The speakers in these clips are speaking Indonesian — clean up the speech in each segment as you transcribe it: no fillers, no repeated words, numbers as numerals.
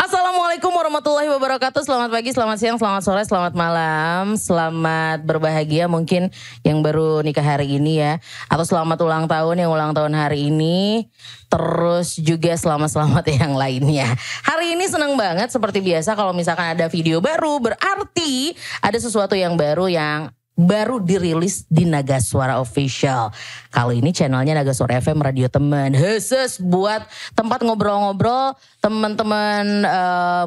Assalamualaikum warahmatullahi wabarakatuh. Selamat pagi, selamat siang, selamat sore, selamat malam. Selamat berbahagia mungkin yang baru nikah hari ini ya. Atau selamat ulang tahun yang ulang tahun hari ini. Terus juga selamat-selamat yang lainnya. Hari ini seneng banget seperti biasa kalau misalkan ada video baru. Berarti ada sesuatu yang baru yang baru dirilis di Nagaswara Official. Kalau ini channelnya Nagaswara FM Radio Teman. Khusus buat tempat ngobrol-ngobrol teman-teman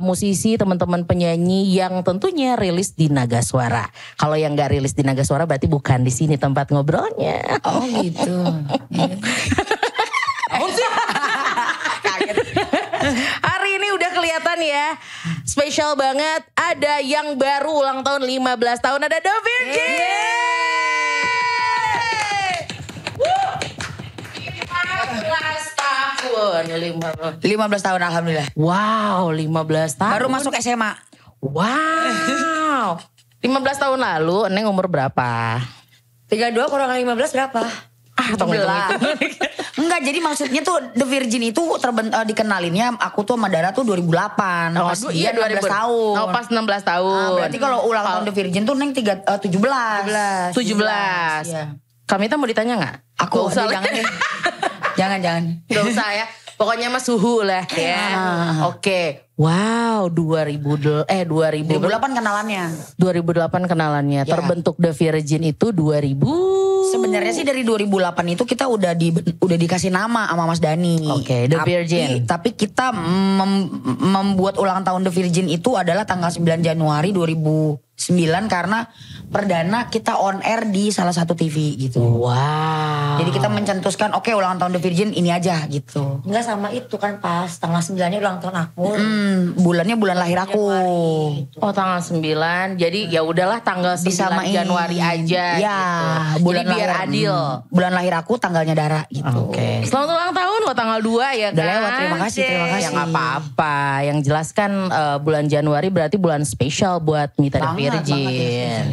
musisi, teman-teman penyanyi yang tentunya rilis di Nagaswara. Kalau yang gak rilis di Nagaswara berarti bukan di sini tempat ngobrolnya. Oh gitu. Hari ini udah kelihatan ya. Spesial banget, ada yang baru ulang tahun 15 tahun, ada The Virgin. Yeay. 15 tahun alhamdulillah. Wow, 15 tahun. Baru masuk SMA. Wow. 15 tahun lalu Neng umur berapa? 32 kurang 15 berapa? Ah, enggak, jadi maksudnya tuh The Virgin itu dikenalinnya aku tuh sama Dara tuh 2008. Oh, pas dia 16 tahun. Oh, pas 16 tahun. Ah, berarti kalau ulang tahun The Virgin tuh Neng 17. 17. Iya. Kami tuh mau ditanya gak? Aku usah jangan. Jangan. Gak usah ya. Pokoknya mas suhu lah ya. Ah. Oke. Okay. Wow, 2008 kenalannya. 2008 kenalannya. Ya. Terbentuk The Virgin itu 2000. Sebenarnya sih dari 2008 itu kita udah dikasih nama sama Mas Dani. Oke, The Virgin. Tapi kita membuat ulang tahun The Virgin itu adalah tanggal 9 Januari 2009 karena perdana kita on air di salah satu TV gitu. Wow. Jadi kita mencetuskan oke, ulang tahun The Virgin ini aja gitu. Enggak sama itu kan pas tanggal 9-nya ulang tahun aku. Bulannya bulan lahir aku. Januari, gitu. Oh, tanggal 9. Jadi ya udahlah tanggal 9 Januari aja. Ya, gitu. Bulan biar adil. Bulan lahir aku tanggalnya Dara gitu. Oke. Okay. Selamat ulang tahun kok tanggal 2 ya kan. Udah lewat, terima kasih. Ya gak apa-apa. Yang jelas kan bulan Januari berarti bulan spesial buat Mita The Virgin.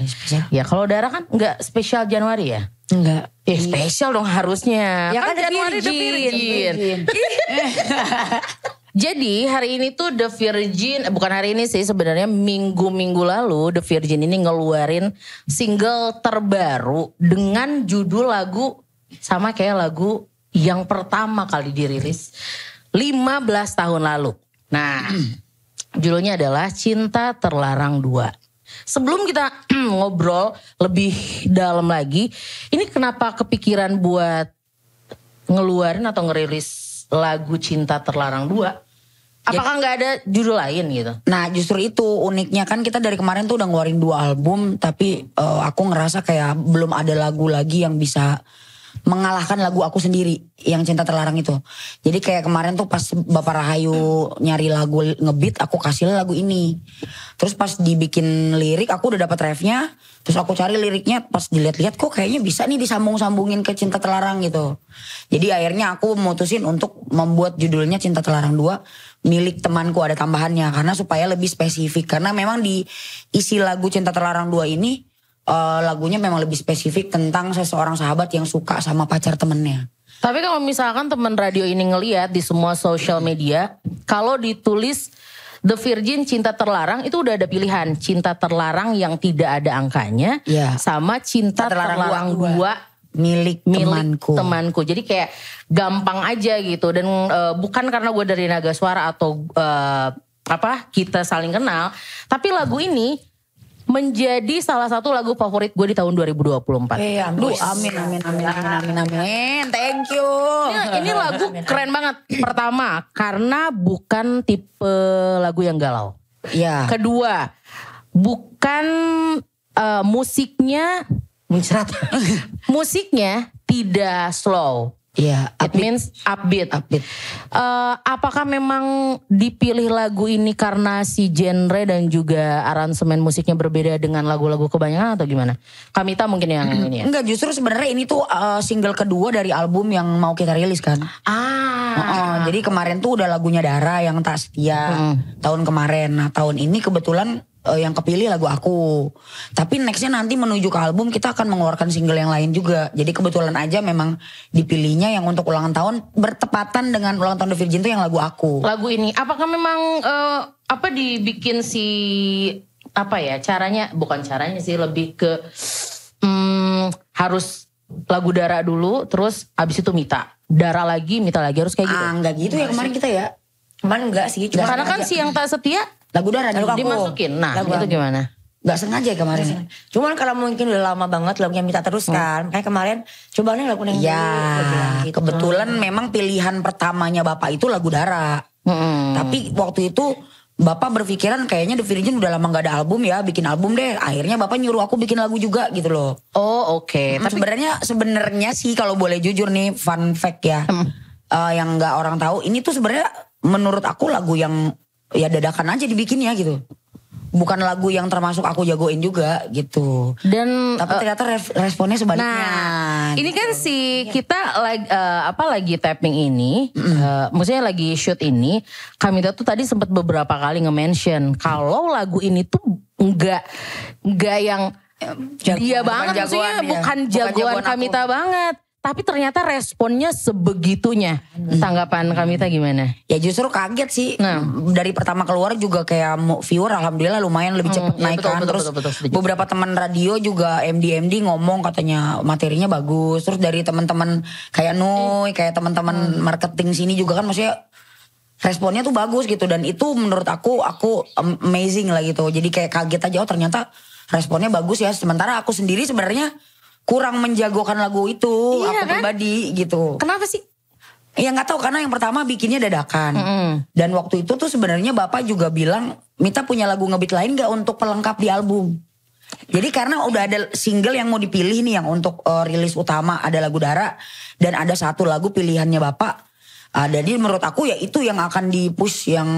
Ya kalau Dara kan gak spesial Januari ya? Enggak. Ya spesial dong harusnya. Ya kan Januari The Virgin. Jadi hari ini tuh The Virgin, bukan hari ini sih sebenarnya minggu-minggu lalu The Virgin ini ngeluarin single terbaru dengan judul lagu sama kayak lagu yang pertama kali dirilis 15 tahun lalu. Nah, judulnya adalah Cinta Terlarang 2. Sebelum kita ngobrol lebih dalam lagi, ini kenapa kepikiran buat ngeluarin atau ngerilis lagu Cinta Terlarang 2? Apakah nggak ada judul lain gitu? Nah justru itu uniknya kan kita dari kemarin tuh udah ngeluarin 2 album, tapi aku ngerasa kayak belum ada lagu lagi yang bisa mengalahkan lagu aku sendiri yang Cinta Terlarang itu. Jadi kayak kemarin tuh pas Bapak Rahayu nyari lagu ngebeat, aku kasih lagu ini. Terus pas dibikin lirik aku udah dapat refnya, terus aku cari liriknya, pas dilihat-lihat kok kayaknya bisa nih disambung-sambungin ke Cinta Terlarang gitu. Jadi akhirnya aku memutusin untuk membuat judulnya Cinta Terlarang 2 milik temanku, ada tambahannya karena supaya lebih spesifik, karena memang di isi lagu Cinta Terlarang 2 ini lagunya memang lebih spesifik tentang seseorang sahabat yang suka sama pacar temennya. Tapi kalau misalkan teman radio ini ngelihat di semua sosial media, kalau ditulis The Virgin Cinta Terlarang itu udah ada pilihan. Cinta Terlarang yang tidak ada angkanya, yeah, sama Cinta Terlarang 2 milik temanku. Jadi kayak gampang aja gitu. Dan bukan karena gue dari Nagaswara atau kita saling kenal, tapi lagu ini menjadi salah satu lagu favorit gue di tahun 2024. Iya, amin. Thank you. Ini lagu keren banget. Pertama, karena bukan tipe lagu yang galau. Iya. Kedua, bukan musiknya muncrat. Musiknya tidak slow. Iya, it means upbeat. Apakah memang dipilih lagu ini karena si genre dan juga aransemen musiknya berbeda dengan lagu-lagu kebanyakan atau gimana? Kamita mungkin yang ini ya? Enggak, justru sebenarnya ini tuh single kedua dari album yang mau kita rilis kan. Jadi kemarin tuh udah lagunya Dara yang Tak Setia tahun kemarin. Nah tahun ini kebetulan yang kepilih lagu aku. Tapi nextnya nanti menuju ke album kita akan mengeluarkan single yang lain juga. Jadi kebetulan aja memang dipilihnya yang untuk ulang tahun bertepatan dengan ulang tahun The Virgin itu yang lagu aku. Lagu ini apakah memang apa dibikin si apa ya caranya, bukan caranya sih, lebih ke harus lagu Dara dulu terus abis itu Mita. Dara lagi, Mita lagi, harus kayak gitu. Enggak gitu ya kemarin kita ya. Kemarin enggak sih. Cuma karena kan si yang tak setia lagu Dara dimasukin. Nah lagu itu gimana? Gak sengaja kemarin. Gak sengaja. Cuman kalau mungkin udah lama banget lagunya Mita terus kan. Kayak kemarin coba nih lagu yang ya, gitu. Kebetulan memang pilihan pertamanya Bapak itu lagu Dara. Tapi waktu itu Bapak berpikiran kayaknya The Virgin udah lama gak ada album ya, bikin album deh. Akhirnya Bapak nyuruh aku bikin lagu juga gitu loh. Oh oke. Okay. Tapi sebenarnya sih kalau boleh jujur nih fun fact ya. Yang gak orang tahu ini tuh sebenarnya menurut aku lagu yang ya dadakan aja dibikinnya gitu. Bukan lagu yang termasuk aku jagoin juga gitu. Dan tapi ternyata responnya sebaliknya. Nah, ini kan si kita lagi tapping ini, maksudnya lagi shoot ini, kami tuh tadi sempat beberapa kali nge-mention kalau lagu ini tuh enggak yang dia banget, maksudnya bukan jagoan Kamita banget. Tapi ternyata responnya sebegitunya. Tanggapan Kamita gimana? Ya justru kaget sih. Dari pertama keluar juga kayak viewer alhamdulillah lumayan lebih cepat naik kan. Terus betul. Beberapa teman radio juga MD ngomong katanya materinya bagus. Terus dari teman-teman kayak Nuy, kayak teman-teman marketing sini juga kan maksudnya responnya tuh bagus gitu. Dan itu menurut aku amazing lah gitu. Jadi kayak kaget aja oh ternyata responnya bagus ya. Sementara aku sendiri sebenarnya kurang menjagokan lagu itu, iya, aku kan? Pribadi gitu. Kenapa sih? Ya nggak tahu, karena yang pertama bikinnya dadakan. Dan waktu itu tuh sebenarnya Bapak juga bilang, Mita punya lagu ngebeat lain nggak untuk pelengkap di album. Jadi karena udah ada single yang mau dipilih nih yang untuk rilis utama ada lagu Dara dan ada satu lagu pilihannya Bapak. Jadi menurut aku ya itu yang akan dipush yang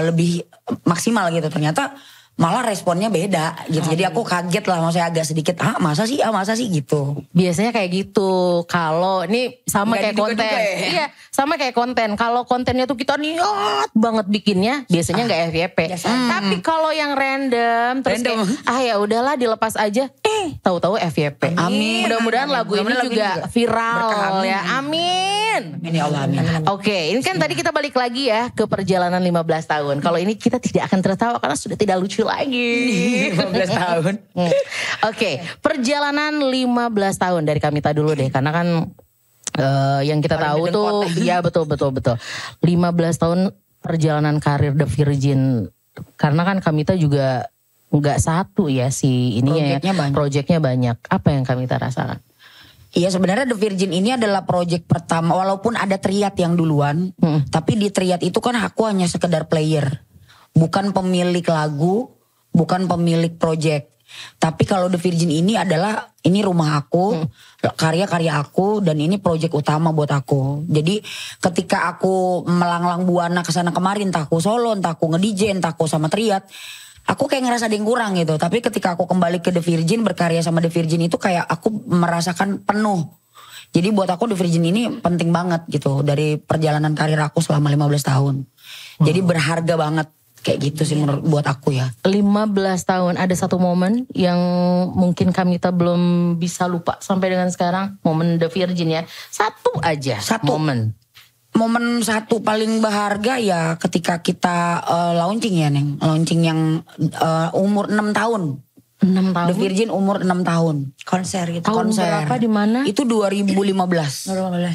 lebih maksimal gitu. Ternyata malah responnya beda gitu. Jadi aku kaget lah, maksudnya agak sedikit masa sih gitu. Biasanya kayak gitu. Kalau ini sama kayak konten. Iya, sama kayak konten. Kalau kontennya tuh kita niat banget bikinnya, biasanya enggak FYP. Tapi kalau yang random terus kayak, ya udahlah dilepas aja. Tahu-tahu FYP. Amin. Mudah-mudahan lagu ini juga viral ya. Amin. Ya Allah, amin. Oke, ini kan tadi kita balik lagi ya ke perjalanan 15 tahun. Kalau ini kita tidak akan tertawa karena sudah tidak lucu lagi. 15 tahun. Oke, perjalanan 15 tahun dari Kamita dulu deh. Karena kan yang kita tahu tuh ya betul. 15 tahun perjalanan karir The Virgin. Karena kan Kamita juga nggak satu ya si ininya. Projectnya banyak. Apa yang Kamita rasakan? Iya sebenarnya The Virgin ini adalah project pertama. Walaupun ada triad yang duluan. Tapi di triad itu kan aku hanya sekedar player. Bukan pemilik lagu, bukan pemilik project. Tapi kalau The Virgin ini adalah, ini rumah aku, karya-karya aku, dan ini project utama buat aku. Jadi ketika aku melanglang buana kesana kemarin, entah aku solo, entah aku nge-DJ, entah aku sama triad, aku kayak ngerasa ada yang kurang gitu. Tapi ketika aku kembali ke The Virgin, berkarya sama The Virgin itu kayak aku merasakan penuh. Jadi buat aku The Virgin ini penting banget gitu, dari perjalanan karir aku selama 15 tahun. Jadi berharga banget. Kayak gitu sih menurut buat aku ya. 15 tahun ada satu momen yang mungkin Kamita belum bisa lupa sampai dengan sekarang. Momen The Virgin ya. Satu aja. Momen satu paling berharga ya ketika kita launching ya Neng. Launching yang umur 6 tahun. 6 tahun. The Virgin umur 6 tahun. Konser gitu. Tahun berapa di mana? Itu 2015.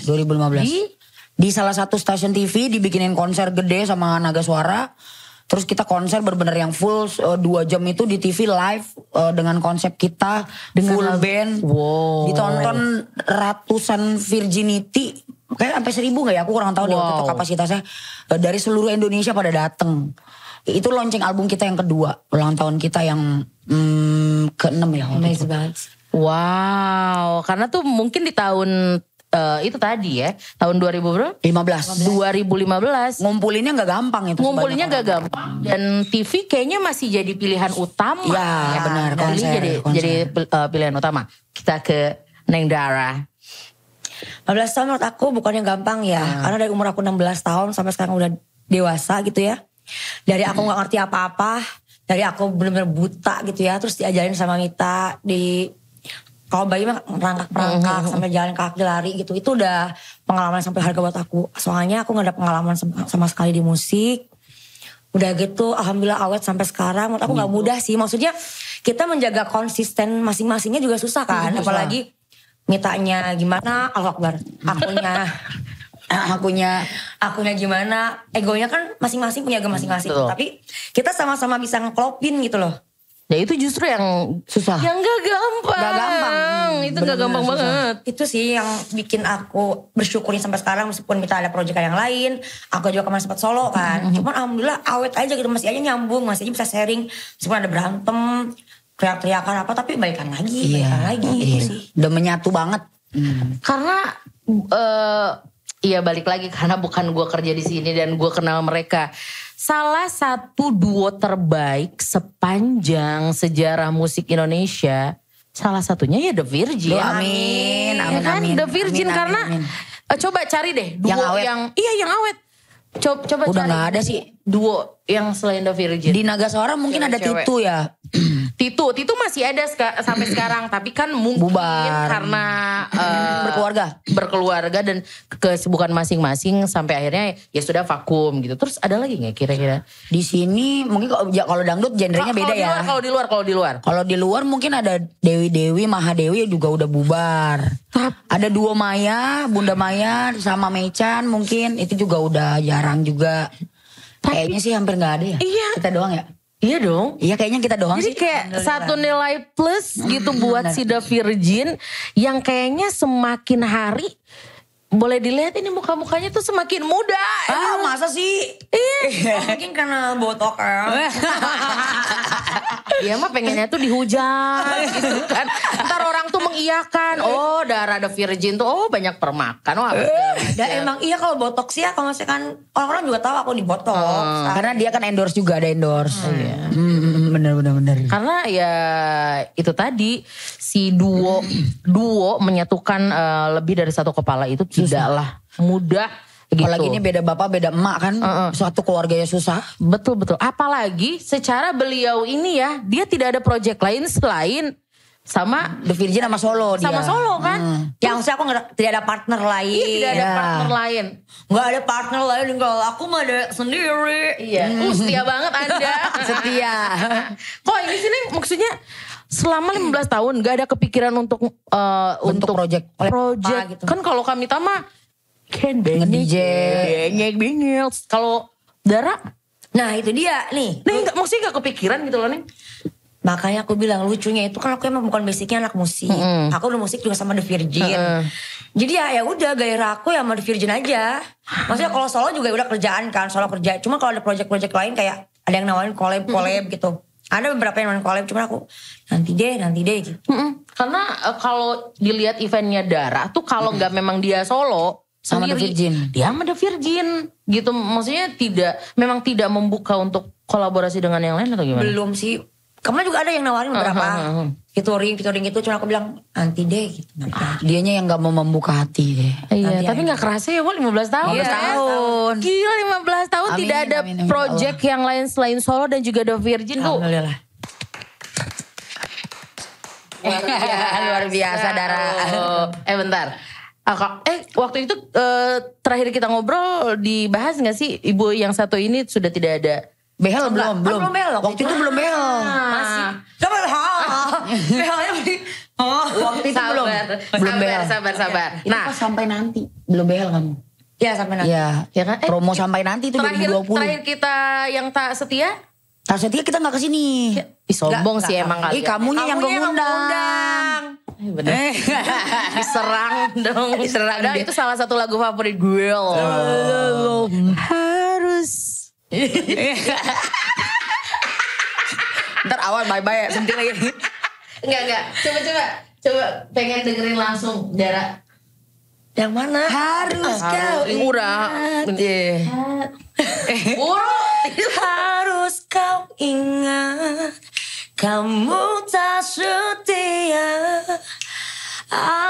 2015. Di salah satu stasiun TV dibikinin konser gede sama Nagaswara. Terus kita konser bener-bener yang full 2 jam itu di TV live dengan konsep kita dengan full band. Wow. Ditonton ratusan Virginity. Kayak sampai 1000 gak ya? Aku kurang tahu deh waktu itu kapasitasnya. Dari seluruh Indonesia pada dateng. Itu launching album kita yang kedua. Ulang tahun kita yang ke-6 ya. Nice banget. Wow. Karena tuh mungkin di tahun... itu tadi ya tahun 2015 ngumpulinnya nggak gampang itu dan TV kayaknya masih jadi pilihan utama ya benar kan jadi pilihan utama kita ke Neng Dara. 15 tahun menurut aku bukan yang gampang ya karena dari umur aku 16 tahun sampai sekarang udah dewasa gitu ya, dari aku nggak ngerti apa-apa Dari aku benar-benar buta gitu ya. Terus diajarin sama Mita di... Kalau bayi mah merangkak-merangkak sampai jalan kaki lari gitu. Itu udah pengalaman sampai harga buat aku. Soalnya aku gak ada pengalaman sama sekali di musik. Udah gitu alhamdulillah awet sampai sekarang. Menurut aku gak mudah sih. Maksudnya kita menjaga konsisten masing-masingnya juga susah kan. Apalagi Mitanya gimana, Allahu Akbar. Akunya gimana. Egonya kan masing-masing punya ego masing-masing. Tapi kita sama-sama bisa ngeklopin gitu loh. Ya itu justru yang susah. Yang gak gampang. Gak gampang. Itu bener-bener gak gampang susah banget. Itu sih yang bikin aku bersyukurin sampai sekarang. Meskipun kita ada proyek yang lain. Aku juga kemarin sempat solo kan. Cuman alhamdulillah awet aja gitu. Masih aja nyambung. Masih aja bisa sharing. Meskipun ada berantem. Teriak-teriakan apa. Tapi balikan lagi. Iya. Balikan lagi gitu sih. Udah menyatu banget. Karena... Iya balik lagi karena bukan gue kerja di sini dan gue kenal mereka. Salah satu duo terbaik sepanjang sejarah musik Indonesia. Salah satunya ya The Virgin. Amin. Ya kan? The Virgin karena coba cari deh duo yang awet. Coba udah cari. Udah gak ada sih duo yang selain The Virgin. Di Nagaswara mungkin ada Titu ya. Titu masih ada sampai sekarang, tapi kan mungkin bubar karena berkeluarga dan kesibukan masing-masing sampai akhirnya ya sudah vakum gitu. Terus ada lagi nggak kira-kira di sini mungkin kalau dangdut genrenya beda ya? Kalau di luar mungkin ada Dewi Mahadewi juga udah bubar. Ada duo Maya, Bunda Maya sama Mei-chan mungkin itu juga udah jarang juga. Kayaknya sih hampir nggak ada ya. Iya. Kita doang ya. Iya dong. Iya kayaknya kita doang sih. Jadi kayak satu nilai plus gitu buat si The Virgin. Yang kayaknya semakin hari. Boleh dilihat ini muka-mukanya tuh semakin muda. Masa sih? Iya. Mungkin karena botok ya. Iya mah pengennya tuh dihujat gitu kan. Ntar orang tuh mengiyakan. Oh darah The Virgin tuh banyak permakan. Emang iya kalau botok sih ya. Kalau misalkan orang-orang juga tahu aku dibotok. Karena dia kan endorse juga, ada endorse. Bener. Karena ya itu tadi si duo menyatukan lebih dari satu kepala itu tidaklah mudah. Gitu. Apalagi ini beda bapak beda emak kan. Suatu keluarganya susah. Betul. Apalagi secara beliau ini ya. Dia tidak ada proyek lain selain sama The Virgin sama solo dia. Sama solo kan. Yang saya aku tidak ada partner lain. Iya tidak ada partner lain. Gak ada partner lain. Kalau aku mah ada sendiri. Iya. Setia banget Anda. Setia. Kok ini sini maksudnya. Selama 15 tahun gak ada kepikiran untuk project gitu. Kan kalau kami tama kan bengek. Kalau Dara, nah itu dia nih. Maksudnya gak kepikiran gitu loh nih. Makanya aku bilang lucunya itu kan aku emang bukan basicnya anak musik. Aku udah musik juga sama The Virgin. Jadi ya udah gairah aku ya sama The Virgin aja. Maksudnya kalau solo juga udah kerjaan kan, solo kerja. Cuma kalau ada project-project lain kayak ada yang nawarin collab gitu. Ada beberapa yang main collab, cuman aku nanti deh gitu. Karena kalau dilihat eventnya Dara tuh kalau nggak memang dia solo sama sendiri, dia sama The Virgin gitu. Maksudnya memang tidak membuka untuk kolaborasi dengan yang lain atau gimana? Belum sih. Kemarin juga ada yang nawarin beberapa featuring itu, cuma aku bilang nanti deh gitu. Dianya yang gak mau membuka hati deh. Iya, tapi gak kerasa ya, 15 tahun. 15 tahun. Gila 15 tahun amin, tidak ada project yang lain selain solo dan juga The Virgin tuh. Alhamdulillah. Luar biasa Dara. Bentar. Waktu itu terakhir kita ngobrol dibahas gak sih ibu yang satu ini sudah tidak ada? Behel belum. Waktu itu belum behel. Masih. Behelnya beli. Waktu itu belum. Sabar. Nah, sampai nanti belum behel kamu. Ya sampai nanti. Ya kan? Promo sampai nanti itu 2020. Terakhir kita yang tak setia. Tak setia kita nggak kesini. Sombong sih emang kali. Kamunya yang mengundang. Bener. Diserang dong. Diserang. Nah, itu salah satu lagu favorit gue loh. Harus. Ntar awal bye-bye ya, sentil lagi. Enggak, coba pengen dengerin langsung Dara. Yang mana? Harus kau ingat. Harus kau ingat, kamu tak setia.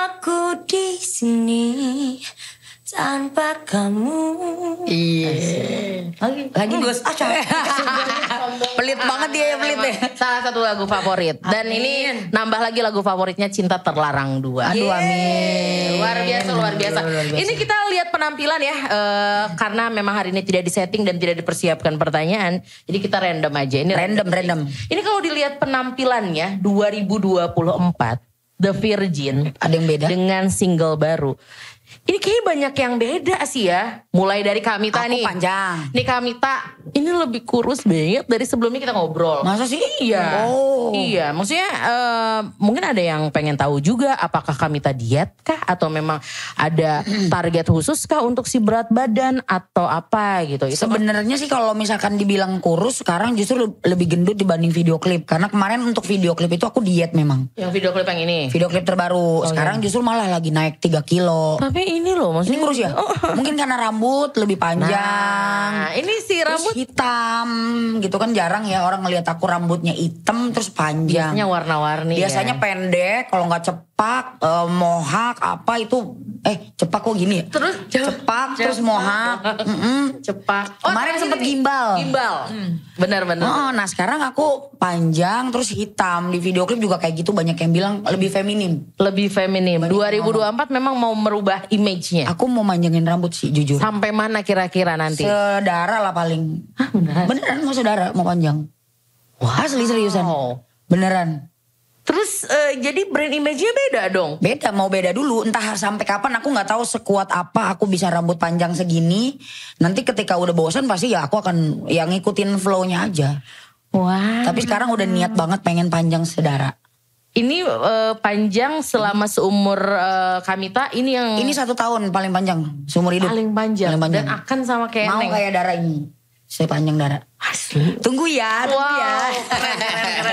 Aku di sini tanpa kamu. Iya. Lagi Gus. Pelit banget dia ya, pelit deh. Salah satu lagu favorit. Dan ini nambah lagi lagu favoritnya Cinta Terlarang 2. Aduh amin. Luar biasa, luar biasa. Ini kita lihat penampilan ya. Karena memang hari ini tidak disetting dan tidak dipersiapkan pertanyaan. Jadi kita random aja. Ini random. Ini kalau dilihat penampilannya 2024. The Virgin. Ada yang beda? Dengan single baru. Ini kayaknya banyak yang beda sih ya. Mulai dari Kamita nih. Aku panjang. Nih Kamita, ini lebih kurus banget dari sebelumnya kita ngobrol. Masa sih? Iya. Oh. Iya, maksudnya mungkin ada yang pengen tahu juga. Apakah Kamita diet kah? Atau memang ada target khusus kah untuk si berat badan? Atau apa gitu. Sebenarnya sih kalau misalkan dibilang kurus, sekarang justru lebih gendut dibanding video klip. Karena kemarin untuk video klip itu aku diet memang. Yang video klip yang ini? Video klip terbaru. Oh, sekarang justru malah lagi naik 3 kilo. Tapi ini loh maksudnya. Ini kurus ya? Oh. Mungkin karena rambut lebih panjang. Nah, ini sih rambut terus hitam gitu kan, jarang ya orang ngelihat aku rambutnya hitam terus panjang. Biasanya warna-warni. Biasanya ya pendek, kalau nggak cepak, mohak apa itu. Cepak kok gini ya? Terus cepak terus mohak. Cepak. Oh, kemarin sempet gimbal. Benar-benar. Oh, nah sekarang aku panjang terus hitam. Di video klip juga kayak gitu, banyak yang bilang lebih feminim. Lebih feminim. 2024 memang mau merubah image-nya. Aku mau manjangin rambut sih jujur. Sampai mana kira-kira nanti? Sedara lah paling. Hah, beneran? Beneran mau sedara, mau panjang. Wah, asli seriusan. Beneran. Terus jadi brand image-nya beda dong? Beda, mau beda dulu. Entah sampai kapan aku gak tahu sekuat apa aku bisa rambut panjang segini. Nanti ketika udah bosan pasti ya aku akan ya ngikutin flow-nya aja. Wah. Tapi sekarang udah niat banget pengen panjang sedara. Ini panjang selama seumur Kamita ini yang... Ini 1 tahun paling panjang seumur hidup. Paling panjang. Dan akan sama kayak Neng. Mau kayak Dara ini. Saya panjang Dara. Asli. Tunggu ya, tunggu ya.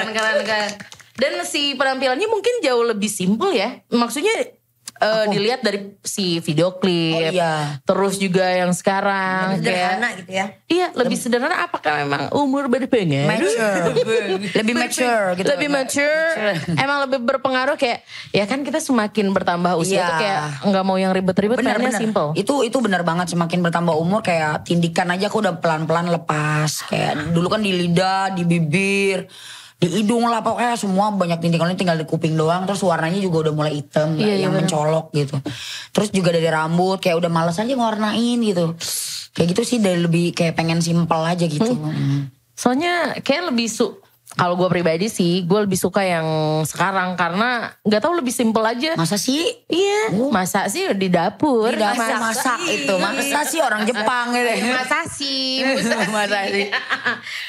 Keren. Dan si penampilannya mungkin jauh lebih simpel ya. Maksudnya dilihat dari si video klip. Oh, iya. Terus juga yang sekarang. Lebih sederhana kayak, gitu ya. Iya lebih sederhana, apakah memang umur berpengaruh? Lebih mature. Emang lebih berpengaruh kayak. Ya kan kita semakin bertambah usia tuh kayak nggak mau yang ribet-ribet karena simple. Itu benar banget, semakin bertambah umur kayak tindikan aja aku udah pelan-pelan lepas. Kayak dulu kan di lidah, di bibir, di hidung lah pokoknya semua banyak tindikannya, tinggal di kuping doang. Terus warnanya juga udah mulai hitam, yang mencolok gitu. Terus juga dari rambut kayak udah males aja ngewarnain gitu. Kayak gitu sih, dari lebih kayak pengen simpel aja gitu. Soalnya kayak lebih kalau gue pribadi sih gue lebih suka yang sekarang karena nggak tahu, lebih simpel aja. Masa sih? Iya. Masa sih di dapur. Masak itu. Masa sih orang Jepang gitu. Masa sih.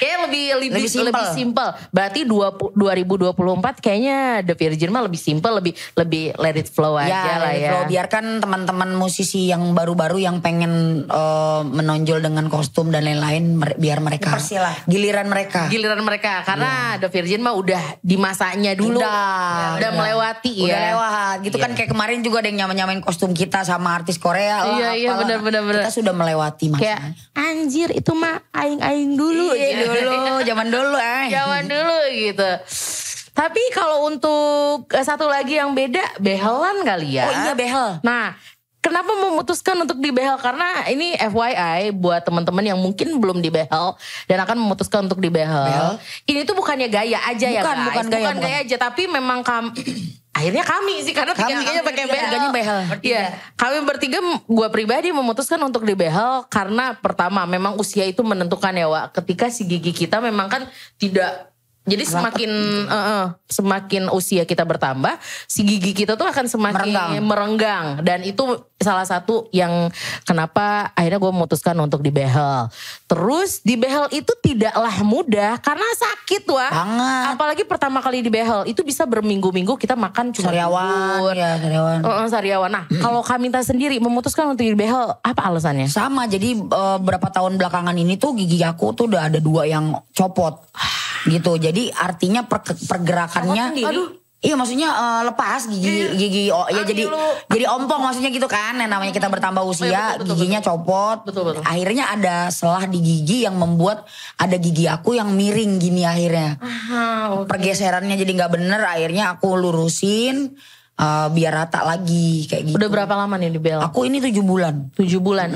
Kayak lebih simpel. Berarti 2024 kayaknya The Virgin mah lebih simpel, lebih let it flow aja lah ya. Flow, biarkan teman-teman musisi yang baru-baru yang pengen menonjol dengan kostum dan lain-lain, biar mereka giliran mereka karena The Virgin mah udah di masanya dulu. Udah melewati ya. Udah lewat gitu kan, kayak kemarin juga ada yang nyamain kostum kita sama artis Korea lah. Iya benar. Kita sudah melewati masanya. Kayak anjir itu mah aing-aing dulu. Zaman dulu gitu. Tapi kalau untuk satu lagi yang beda, behelan kali ya. Oh iya, behel. Nah, kenapa memutuskan untuk dibehel? Karena ini FYI buat teman-teman yang mungkin belum dibehel dan akan memutuskan untuk dibehel. Ini tuh bukannya gaya aja ya, guys. Bukan gaya aja, tapi memang akhirnya kami sih, karena kami kayaknya pakai behel. Iya, kami bertiga, gue pribadi memutuskan untuk dibehel karena pertama memang usia itu menentukan ya, Wak. Ketika si gigi kita memang kan tidak. Jadi semakin usia kita bertambah, si gigi kita tuh akan semakin merenggang. Dan itu salah satu yang kenapa akhirnya gue memutuskan untuk dibehel. Terus dibehel itu tidaklah mudah karena sakit, Wah. Banget. Apalagi pertama kali dibehel itu bisa berminggu-minggu kita makan cuma sariawan. Nah, kalau Kamita sendiri memutuskan untuk dibehel, apa alasannya? Sama, jadi berapa tahun belakangan ini tuh gigi aku tuh udah ada 2 yang copot. Gitu, jadi artinya pergerakannya, iya maksudnya lepas gigi, ya jadi ompong maksudnya gitu kan, yang namanya kita bertambah usia, giginya copot, akhirnya ada selah di gigi yang membuat ada gigi aku yang miring gini akhirnya, pergeserannya jadi nggak bener, akhirnya aku lurusin. biar rata lagi kayak gitu. Udah berapa lama nih di Bel? Aku ini 7 bulan. 7 bulan.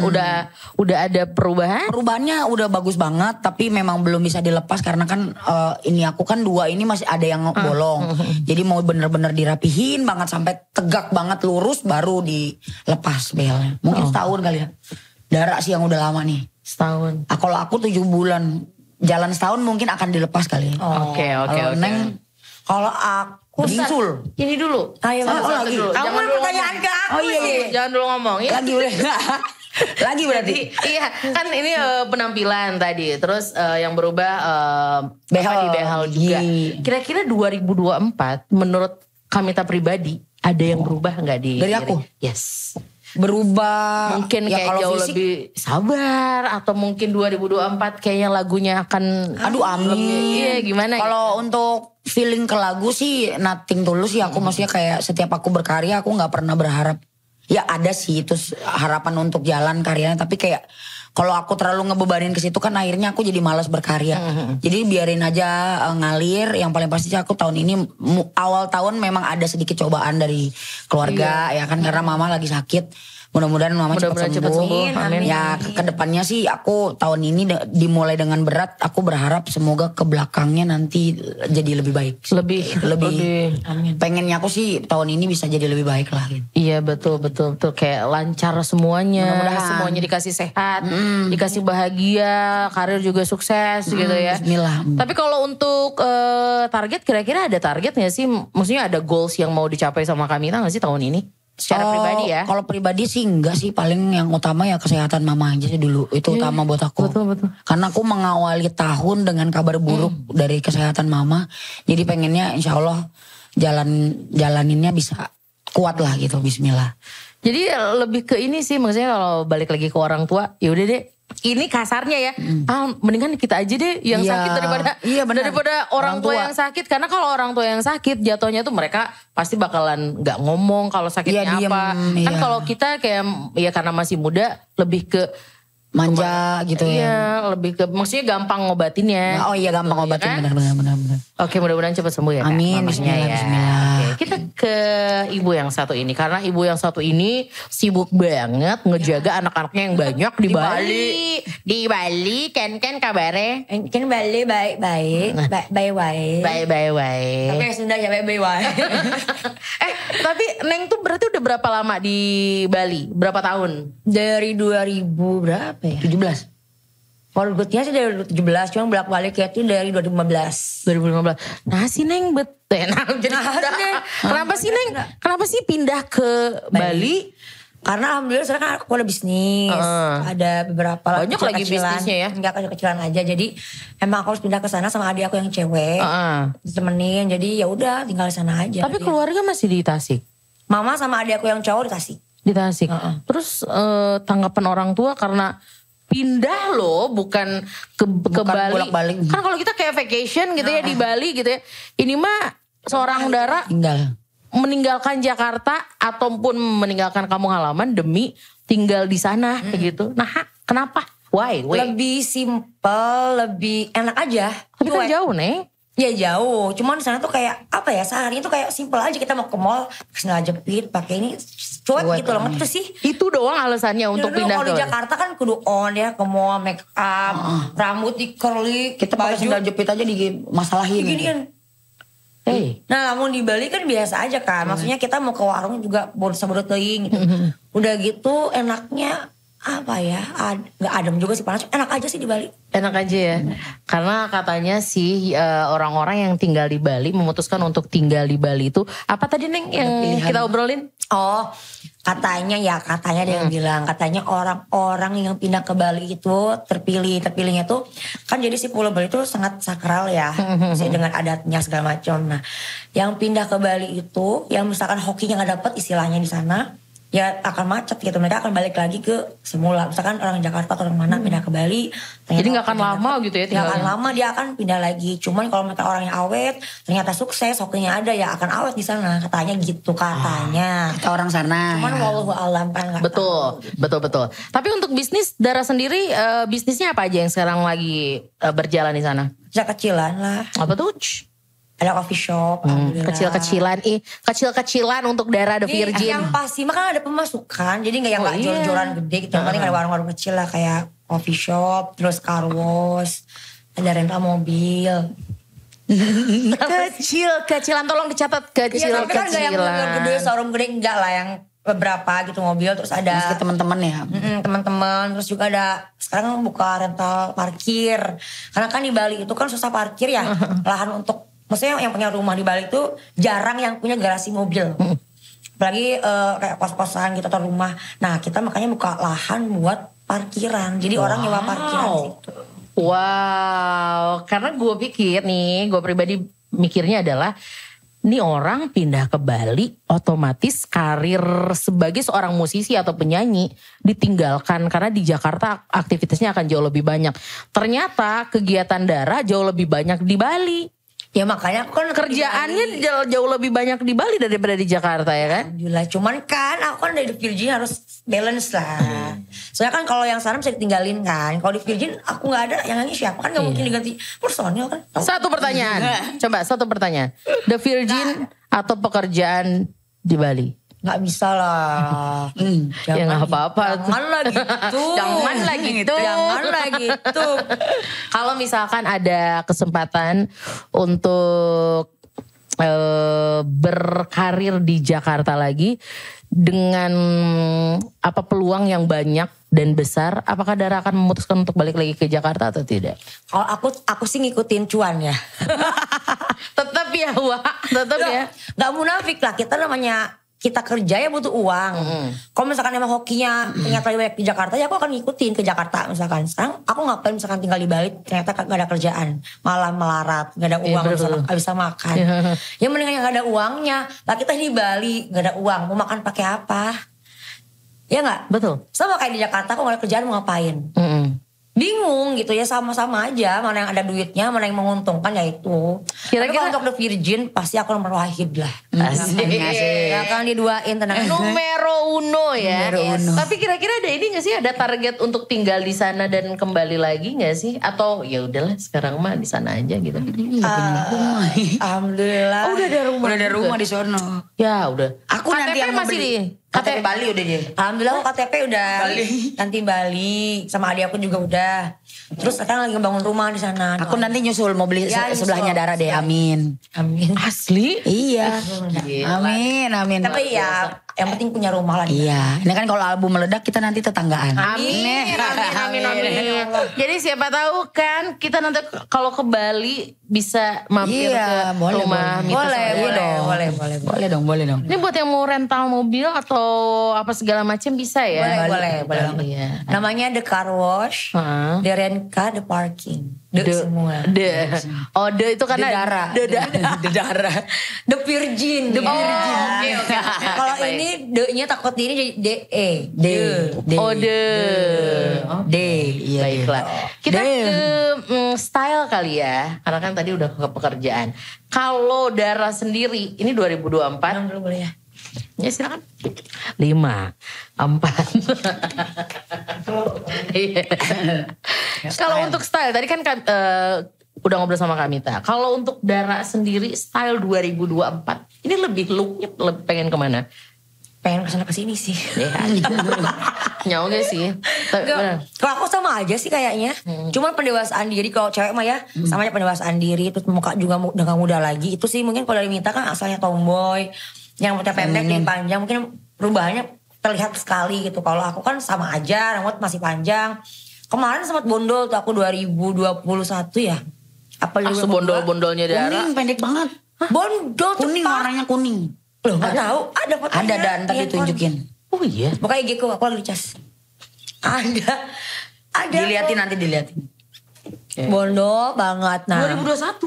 Udah ada perubahan? Perubahannya udah bagus banget, tapi memang belum bisa dilepas karena kan ini aku kan dua ini masih ada yang bolong. Jadi mau bener-bener dirapihin banget sampai tegak banget lurus baru dilepas belnya. Mungkin setahun kali ya. Darah sih yang udah lama nih. Setahun. Kalau aku 7 bulan, jalan setahun mungkin akan dilepas kali. Oke. Neng, kalau aku Binsul. Ini dulu. Ayo lagi. Kamu udah pertanyaan ke aku sih. Jangan dulu ngomong. Ya. Lagi boleh. Lagi berarti. Iya, kan ini penampilan tadi. Terus yang berubah behel. Di behel juga. Kira-kira 2024 menurut Kamita pribadi ada yang berubah nggak di dari aku? Yes. Berubah mungkin ya, kayak kalau jauh fisik, lebih sabar atau mungkin 2024 kayaknya lagunya akan iya gimana kalau gitu. Untuk feeling ke lagu sih nothing tulus sih aku maksudnya kayak setiap aku berkarya aku nggak pernah berharap ya ada sih itu harapan untuk jalan karyanya tapi kayak kalau aku terlalu ngebebanin ke situ kan akhirnya aku jadi malas berkarya. Jadi biarin aja ngalir. Yang paling pasti aku tahun ini awal tahun memang ada sedikit cobaan dari keluarga ya kan karena mama lagi sakit. Mudah-mudahan mama cepat sembuh. Amin. Ya kedepannya sih aku tahun ini dimulai dengan berat. Aku berharap semoga ke belakangnya nanti jadi lebih baik. Lebih. Amin. Pengennya aku sih tahun ini bisa jadi lebih baik lah. Iya betul. Kayak lancar semuanya. Mudah-mudahan semuanya dikasih sehat, dikasih bahagia, karir juga sukses gitu ya. Bismillah. Tapi kalau untuk target kira-kira ada target nggak sih? Maksudnya ada goals yang mau dicapai sama Kamita nggak sih tahun ini? Secara pribadi ya. Kalau pribadi sih enggak sih, paling yang utama ya kesehatan mama aja sih dulu. Itu utama buat aku. Betul. Karena aku mengawali tahun dengan kabar buruk dari kesehatan mama. Jadi pengennya insya Allah jalaninnya bisa kuat lah gitu, bismillah. Jadi lebih ke ini sih maksudnya kalau balik lagi ke orang tua, yaudah deh. Ini kasarnya ya, mendingan kita aja deh yang sakit daripada orang tua yang sakit. Karena kalau orang tua yang sakit jatuhnya tuh mereka pasti bakalan gak ngomong kalau sakitnya apa. Kan kalau kita kayak ya karena masih muda lebih ke manja gitu ya. Iya, lebih ke maksudnya gampang ngobatinnya. Oh iya gampang ngobatin ya, kan? benar. Oke, mudah-mudahan cepat sembuh ya. Amin. Bismillah. Oke, kita ke ibu yang satu ini karena ibu yang satu ini sibuk banget ngejaga anak-anaknya yang banyak di Bali. Di Bali kan kabarnya. Kan Bali baik. Oke, sudah ya baik. Tapi Neng tuh berarti udah berapa lama di Bali? Berapa tahun? Dari 2000 berapa ya? 17. Kalau gue sih dari 17, cuma bolak-balik ya itu dari 2015. 2015. Nah sih Neng beten. Kenapa sih pindah ke Bali? Karena alhamdulillah sekarang kan aku ada bisnis. Ada beberapa banyak lagi bisnisnya ya. Enggak kecil-kecilan aja. Jadi emang aku harus pindah ke sana sama adik aku yang cewek. Temenin. Jadi ya udah tinggal di sana aja. Tapi keluarga masih di Tasik. Mama sama adik aku yang cowok di Tasik. Di Tasik. Terus tanggapan orang tua karena pindah loh bukan ke Bali. Kan kalau kita kayak vacation gitu ya di Bali gitu ya. Ini mah seorang Dara meninggalkan Jakarta ataupun meninggalkan kampung halaman demi tinggal di sana gitu. Nah, kenapa? Why? Lebih simpel, lebih enak aja. Tapi kan jauh nih. Ya jauh, cuman di sana tuh kayak apa ya seharinya tuh kayak simpel aja kita mau ke mall kesana jepit pakai ini cuek gitu loh itu sih. Itu doang alasannya untuk pindah. Kalau di Jakarta kan kudu on ya ke mall make up, rambut di curly, kita pakai sendal jepit aja di masalahin. Gini kan. Nah, namun di Bali kan biasa aja kan. Maksudnya kita mau ke warung juga boros-boros teuing gitu. Udah gitu enaknya apa ya, gak adem juga sih panas, enak aja sih di Bali. Enak aja ya, karena katanya sih orang-orang yang tinggal di Bali, memutuskan untuk tinggal di Bali itu, apa tadi Neng yang kita obrolin? Oh, katanya dia yang bilang, katanya orang-orang yang pindah ke Bali itu terpilihnya tuh, kan jadi si Pulau Bali itu sangat sakral ya, dengan adatnya segala macam. Nah, yang pindah ke Bali itu, yang misalkan hokinya gak dapet istilahnya di sana, ya akan macet gitu, mereka akan balik lagi ke semula. Misalkan orang Jakarta atau orang mana pindah ke Bali. Jadi gak akan lama gitu ya tinggalnya. Gak akan lama, dia akan pindah lagi. Cuman kalau mereka orang yang awet, ternyata sukses, hokinya ada ya akan awet di sana. Katanya gitu, katanya. Kata orang sana. Cuman wallahu alam kan gak Betul. Tapi untuk bisnis, Dara sendiri bisnisnya apa aja yang sekarang lagi berjalan di sana? Bisa kecilan lah. Apa tuh? Ada coffee shop, kecil-kecilan, kecil-kecilan untuk daerah The Virgin. Yang pasti, makanya ada pemasukan, jadi nggak yang nggak jualan-jualan gede gitu. Paling ada warung-warung kecil lah, kayak coffee shop, terus car wash, ada rental mobil. Kecil-kecilan, tolong dicatat kecil-kecilan. Ya, tapi kan nggak yang gede, showroom gede enggak lah, yang beberapa gitu mobil, terus ada teman-teman ya, teman-teman, terus juga ada sekarang buka rental parkir, karena kan di Bali itu kan susah parkir ya, lahan untuk maksudnya yang punya rumah di Bali itu jarang yang punya garasi mobil, apalagi kayak kos-kosan gitu atau rumah. Nah kita makanya buka lahan buat parkiran, jadi orang nyewa parkiran gitu. Wow, karena gue pikir nih, gue pribadi mikirnya adalah ini orang pindah ke Bali, otomatis karir sebagai seorang musisi atau penyanyi ditinggalkan. Karena di Jakarta aktivitasnya akan jauh lebih banyak. Ternyata kegiatan Dara jauh lebih banyak di Bali. Ya makanya aku kan kerjaannya jauh lebih banyak di Bali daripada di Jakarta ya kan? Alhamdulillah, cuman kan aku kan dari The Virgin harus balance lah. Soalnya kan kalau yang sana bisa ditinggalin kan. Kalau di Virgin aku gak ada yang nyanyi siapa kan gak mungkin diganti personil kan. Satu pertanyaan, coba satu pertanyaan. The Virgin atau pekerjaan di Bali? Gak bisa lah. Ya gak apa-apa. Jangan lah gitu. Jangan lah gitu. Jangan lah gitu. Kalau misalkan ada kesempatan untuk berkarir di Jakarta lagi, dengan apa peluang yang banyak dan besar, apakah Dara akan memutuskan untuk balik lagi ke Jakarta atau tidak? Kalau aku sih ngikutin cuan ya. Tetap ya, Wak. Tetap ya. Gak munafik lah, kita namanya kita kerja ya butuh uang. Kalau misalkan emang hokinya ternyata lebih banyak di Jakarta, ya aku akan ngikutin ke Jakarta misalkan. Sekarang aku ngapain misalkan tinggal di Bali, ternyata gak ada kerjaan. Malah melarat, gak ada uang, gak bisa makan. Ya mendingan yang gak ada uangnya. Lah kita di Bali, gak ada uang, mau makan pakai apa? Ya gak? Betul. Sama kayak di Jakarta, aku gak ada kerjaan mau ngapain. Bingung gitu ya, sama-sama aja, mana yang ada duitnya, mana yang menguntungkan, ya itu. Kira-kira untuk The Virgin pasti aku nomor wahid lah. Asik. Akan diduain tenang. Numero uno ya. Numero uno. Tapi kira-kira ada ini gak sih, ada target untuk tinggal di sana dan kembali lagi gak sih? Atau ya udahlah sekarang mah di sana aja gitu. Alhamdulillah. Oh, udah ada rumah. Udah ada rumah di sono. Ya udah. Aku KTP nanti yang masih di KTP Bali udah dia. Alhamdulillah aku KTP udah. Bali. Nanti Bali sama adik aku juga udah. Terus sekarang lagi ngebangun rumah di sana. Aku nanti nyusul mau beli ya, sebelahnya Dara deh. Amin. Amin. Asli? Iya. Amin, amin. Tapi ya yang penting punya rumah lah. Iya. Ini kan kalau album meledak kita nanti tetanggaan. Amin. Amin. Amin. Jadi siapa tahu kan kita nanti kalau ke Bali bisa mampir ke rumah. Boleh dong. Ini buat yang mau rental mobil atau apa segala macam bisa ya. Boleh. Namanya The Car Wash. The Renka, The Parking. The semua. Oh, The itu karena The Dara. The Virgin. The Virgin. Oke. Kalau ini D-nya takut ini jadi D-E. D. Oh, The. D. Baiklah. Kita ke style kali ya. Karena kan tadi udah ke pekerjaan. Kalau Dara sendiri, ini 2024. Boleh ya. Ya silakan. 5, 4. Kalau untuk style tadi kan udah ngobrol sama Kak Mita. Kalau untuk Dara sendiri style 2024 ini lebih looknya pengen kemana? Pengen kesana kesini sih. Nyau gak sih? Kalau aku sama aja sih kayaknya. Cuman pendewasaan diri kalau cewek mah ya. Sama aja pendewasaan diri. Terus muka juga dengan muda lagi. Itu sih mungkin kalau dari Mita kan asalnya tomboy. Yang rambutnya pendek dan panjang mungkin perubahannya terlihat sekali gitu. Kalau aku kan sama aja, rambut masih panjang. Kemarin sempat bondol tuh aku 2021 ya. Apa lu bondol-bondolnya Dara? Kuning pendek banget. Hah? Bondol kuning, warnanya kuning. Loh, enggak tahu. Ada fotonya. Ada dan tadi tunjukin. Oh iya. Pokoknya IG-ku aku lagi cas. Ada. Diliatin nanti diliatin. Okay. Bondol banget nah. 2021.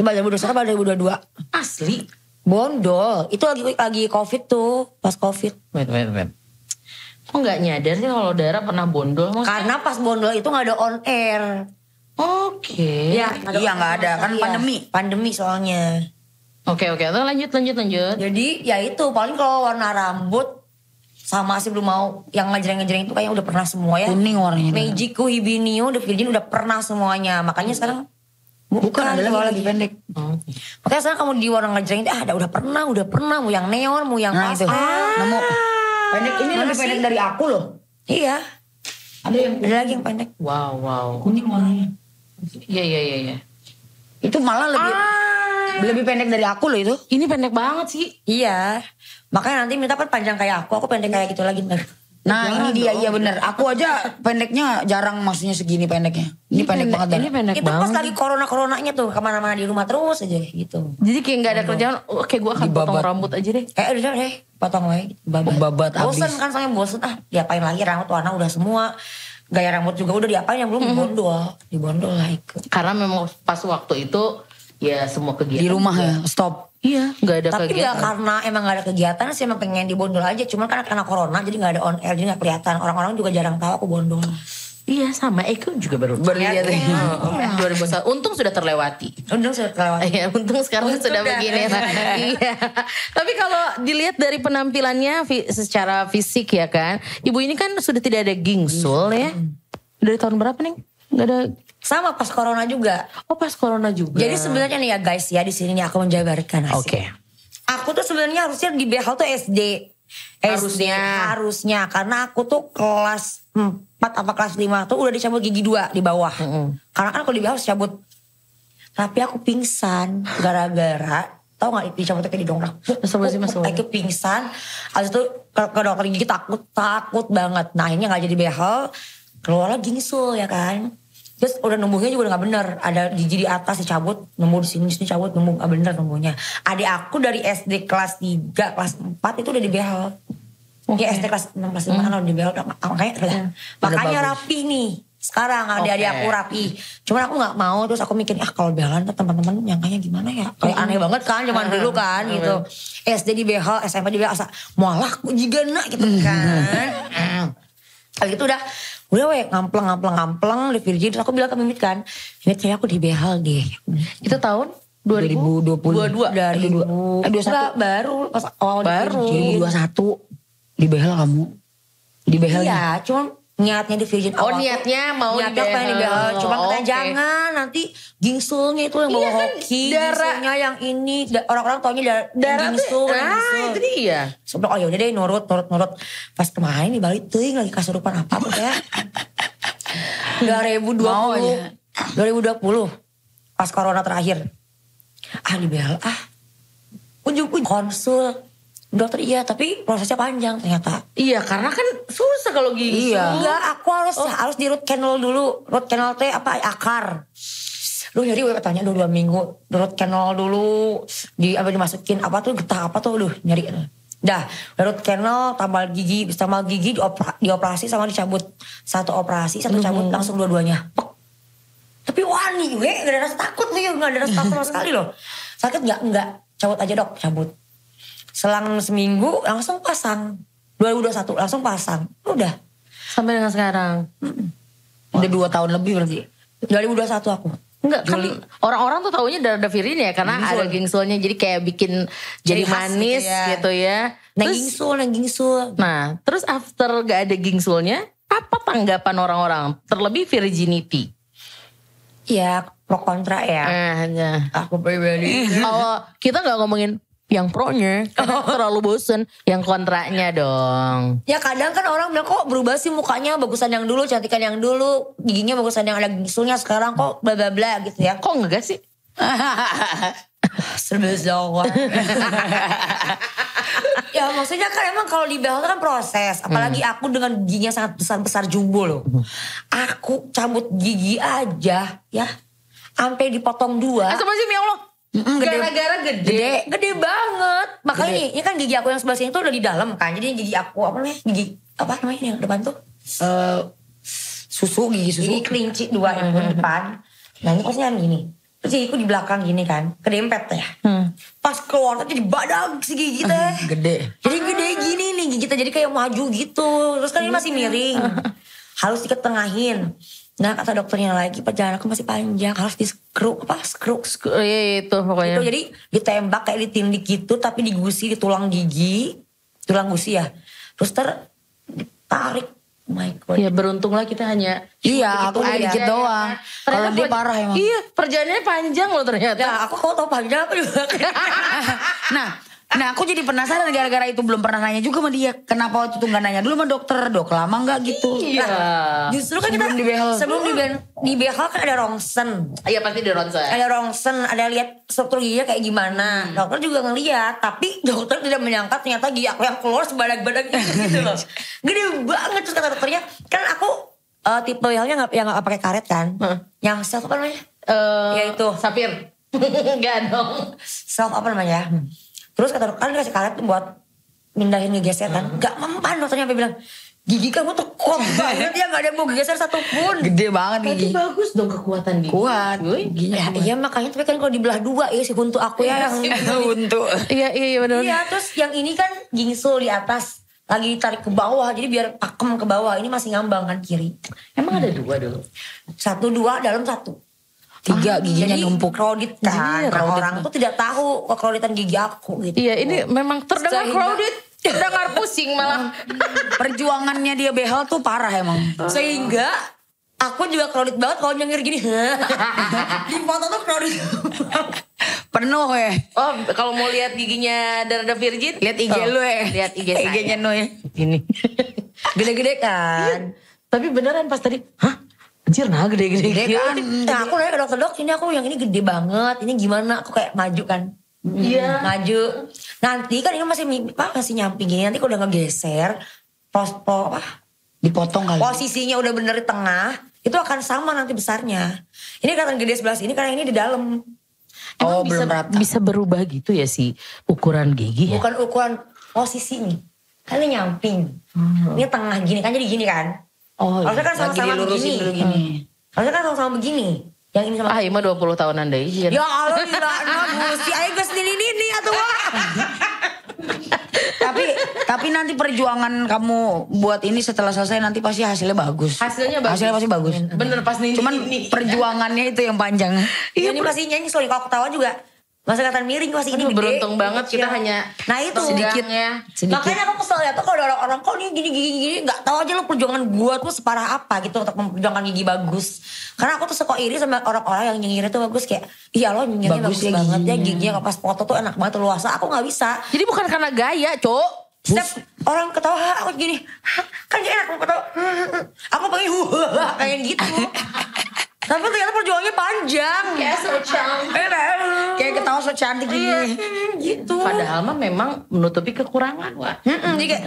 Coba 2021 atau 2022? Asli. Bondol, itu lagi covid tuh, pas covid. Wait. Kok gak nyadar sih kalau Dara pernah bondol? Maksudnya? Karena pas bondol itu gak ada on air. Oke. Ya, iya gak ada, kan pandemi. Pandemi soalnya. Oke, lanjut. Jadi ya itu, paling kalau warna rambut, sama sih belum mau, yang ngejreng-ngejreng itu kayaknya udah pernah semua ya. Kuning warnanya. Mejiku, Hibiniu, The Virgin udah pernah semuanya, makanya sekarang Bukan adalah lebih pendek. Makanya sekarang kamu di warung ngejengin, udah pernah, mau yang neon, mau yang apa. Nemu. Pendek ini lebih pendek dari aku loh. Iya. Ada lagi yang pendek. Wow. Kuning warnanya. Iya. Itu malah lebih pendek dari aku loh itu. Ini pendek banget sih. Iya. Makanya nanti minta panjang kayak aku pendek kayak gitu lagi ntar. Nah ini dia, iya bener. Aku aja pendeknya jarang, maksudnya segini pendeknya. Ini pendek banget. Ini pendek banget. Itu pas lagi corona-coronanya tuh, kemana-mana di rumah terus aja gitu. Jadi kayak gak ada kerjaan, kayak gue akan potong rambut aja deh. Udah deh, potong aja. Babat abis. Bosen kan, soalnya bosen. Diapain lagi rambut, warna udah semua. Gaya rambut juga udah diapain, yang belum dibondol lah ikut. Karena memang pas waktu itu, ya semua kegiatan. Di rumah ya, stop. Iya, nggak ada kegiatan. Tapi nggak karena emang nggak ada kegiatan sih, emang pengen dibondol aja. Cuman karena corona jadi nggak ada on air, jadi nggak kelihatan. Orang-orang juga jarang tahu aku bondol. Iya sama, Eko juga baru lihat ya. 2021. Untung sudah terlewati. Iya, untung sekarang sudah begini. Iya. Tapi kalau dilihat dari penampilannya secara fisik ya kan, ibu ini kan sudah tidak ada gingsul ya. Dari tahun berapa Neng? Nggak ada. Sama pas corona juga. Oh pas corona juga. Jadi sebenarnya nih ya guys ya, di sini nih aku menjabarkan hasil. Oke. Aku tuh sebenarnya harusnya di BH tuh SD harusnya karena aku tuh kelas 4 apa kelas 5 tuh udah dicabut gigi 2 di bawah. Karena kan kalau di BH harus cabut. Tapi aku pingsan gara-gara tau nggak dicabutnya kayak didongkrak. Aku pingsan. Abis itu ke dokter gigi takut banget. Nah akhirnya nggak jadi BH, keluar lagi gingsul ya kan. Terus udah numbuhnya juga udah gak bener. Ada gigi di atas dicabut, numbuh di sini cabut, numbuh gak bener numbuhnya. Adik aku dari SD kelas 3, kelas 4 itu udah dibehel. Okay. Ya SD kelas 6, kelas 5 kan udah dibehel. Makanya rapi nih. Sekarang adik aku rapi. Cuman aku gak mau, terus aku mikir, kalau behelan teman-teman nyangkanya gimana ya. Kayak aneh banget kan, zaman dulu kan gitu. SD dibehel, SMP dibehel, asa mualah aku juga nak gitu kan. Kali itu udah weh ngampleng di Virgin. Terus aku bilang ke Mimit kan, Mimit kayak aku di behel deh. Itu tahun 2022. Dari 2021. Baru pas awal di Virgin. 2021 di behel kamu? Di behel? Iya, cuman niatnya di Virgin. Oh niatnya mau di behel. Cuman katanya jangan nanti gingsulnya itu yang bawa hoki. Gingsulnya yang ini. Orang-orang taunya darah gingsul. Itu dia. Sebelum yaudah deh nurut. Pas kemarin di Bali ting lagi kasurupan apa ya. 2020 pas corona terakhir di BL ujung konsul dokter, iya tapi prosesnya panjang ternyata. Iya karena kan susah kalau gigi. Iya. Enggak, aku harus di root canal dulu. Root canal teh apa, akar. Jadi katanya 2 minggu root canal dulu, dimasukin apa tuh getah apa tuh, nyari. Dah, root canal, tambal gigi dioperasi sama dicabut. Satu operasi, satu cabut, langsung dua-duanya. Pek. Tapi wani, gak ada rasa takut nih, gak ada rasa takut sama sekali loh. Sakit gak? Enggak, cabut aja dok, cabut. Selang seminggu langsung pasang. 2021 langsung pasang, udah. Sampai dengan sekarang? Udah 2 tahun lebih berarti? 2021 aku. Enggak kan orang-orang tuh taunya darah Virgin ya karena ada gingsulnya, jadi kayak bikin jadi manis gitu ya. Nah gingsul. Nah terus after gak ada gingsulnya, apa tanggapan orang-orang? Terlebih virginity. Ya pro kontra ya. Aku pribadi. Kalau kita gak ngomongin yang pro-nya, terlalu bosen. Yang kontranya dong. Ya kadang kan orang bilang kok berubah sih mukanya, bagusan yang dulu, cantikan yang dulu, giginya bagusan yang ada gingsulnya sekarang kok bla bla bla gitu ya. Kok enggak sih? Ya maksudnya kan emang kalau di behel kan proses. Apalagi aku dengan giginya sangat besar-besar jumbo loh. Aku cabut gigi aja ya, sampai dipotong 2. Astagfirullahaladzim ya Allah. Gara-gara gede banget. Makanya ini kan gigi aku yang sebelah sini tuh udah di dalam kan. Jadi gigi aku apa namanya yang depan tuh gigi susu. Gigi kelinci 2 yang depan. Nah ini posnya gini. Terus gigiku di belakang gini kan, kedempet ya. Pas keluar tuh jadi badak si gigi teh. Gede. Jadi gede gini nih gigi kita, jadi kayak maju gitu. Terus kan ini masih miring. Harus diketengahin. Nah kata dokternya lagi, perjalanan aku masih panjang, harus di screw. Iya itu pokoknya. Itu jadi ditembak kayak ditindik gitu, tapi digusi di tulang gigi, tulang gusi ya. Terus tarik my God. Ya beruntunglah kita hanya. Iya aku air dikit doang. Kalau dia parah emang. Iya perjalanannya panjang loh ternyata. Nah aku kok tau panjang apa juga. Nah aku jadi penasaran gara-gara itu belum pernah nanya juga sama dia. Kenapa waktu itu gak nanya dulu sama dokter, dok lama gak gitu. Iya. Nah, justru kan sebelum kita dibehel. Sebelum dibehel kan ada rongsen. Iya pasti ada rongsen. Ada rongsen, ada lihat struktur giginya kayak gimana. Dokter juga ngeliat, tapi dokter tidak menyangka ternyata gigi aku yang keluar sebadak-badak gitu loh. Gede banget terus kata dokternya. Kan aku tipe behelnya gak pakai karet kan. Yang self apa namanya? Ya itu. Sapir. Enggak dong. Self apa namanya? Terus kata dokter, kasih karet buat mindahin ngegeser kan. Gak mempan dokternya sampai bilang, gigi kamu tuh kuat banget ya gak ada yang mau geser satupun. Gede banget gigi. Tapi bagus dong kekuatan gigi. Kuat. Ya, iya makanya tapi kan kalau dibelah dua ya si huntu aku ya. Huntu. Iya bener. Iya terus yang ini kan gingsul di atas. Lagi ditarik ke bawah jadi biar pakem ke bawah. Ini masih ngambang kan kiri. Emang ada dua dulu? Satu dua dalam satu. Tiga giginya numpuk. Crowded kan. Orang tuh tidak tahu kekrauditan gigi aku gitu. Iya ini memang terdengar crowded. Terdengar pusing malah. Perjuangannya dia behel tuh parah emang. Sehingga aku juga crowded banget kalau nyengir gini. Di foto tuh crowded. Penuh ya. Oh kalau mau lihat giginya The Virgin. Lihat IG lu ya. Lihat IG saya. IG-nya lu ya. Gini. Gede-gede kan. Tapi beneran pas tadi. Hah? Anjir nah gede-gede kan. Nah aku nanya ke dokter-dok ini aku yang ini gede banget. Ini gimana aku kayak maju kan. Iya. Maju. Nanti kan ini masih nyamping gini. Nanti kalau udah ngegeser. Dipotong kali. Posisinya udah bener di tengah. Itu akan sama nanti besarnya. Ini kelihatan gede sebelah sini karena ini di dalam. Emang bisa berubah gitu ya si ukuran gigi ya? Bukan ukuran posisinya. Kan ini nyamping. Ini tengah gini kan jadi gini kan. Oh, harusnya kan sama-sama begini. Harusnya kan sama-sama begini. Yang ini sama. Ah, Ima 20 tahunan deh. Ya Allah, gila. Gusti, ayo guys nini-nini atau wah. Tapi nanti perjuangan kamu buat ini setelah selesai nanti pasti hasilnya bagus. Hasilnya pasti bagus. Bener pas nini. Cuman perjuangannya itu yang panjang. Iya, ini pasti nyanyi soalnya kalau ketawa juga. Masa kata miring pasti ini beruntung gede, banget kita hanya nah itu sedikit. Makanya aku kesel ya tuh kalau orang-orang kok ini gini nggak tahu aja lo perjuangan gue tuh separah apa gitu untuk memperjuangkan gigi bagus. Karena aku tuh suka iri sama orang-orang yang nyengirnya tuh bagus kayak iya lo nyengirnya bagus banget ya giginya pas foto tuh enak banget luasa. Aku nggak bisa. Jadi bukan karena gaya, Cok. Setiap orang ketawa aku gini kan gak enak aku ketawa. Aku pengen pengen gitu. Tapi ternyata perjuangannya panjang. Kayak so cantik. Kayak ketawa so cantik gini. Gitu. Padahal mah memang menutupi kekurangan. Wah. Jadi kayak.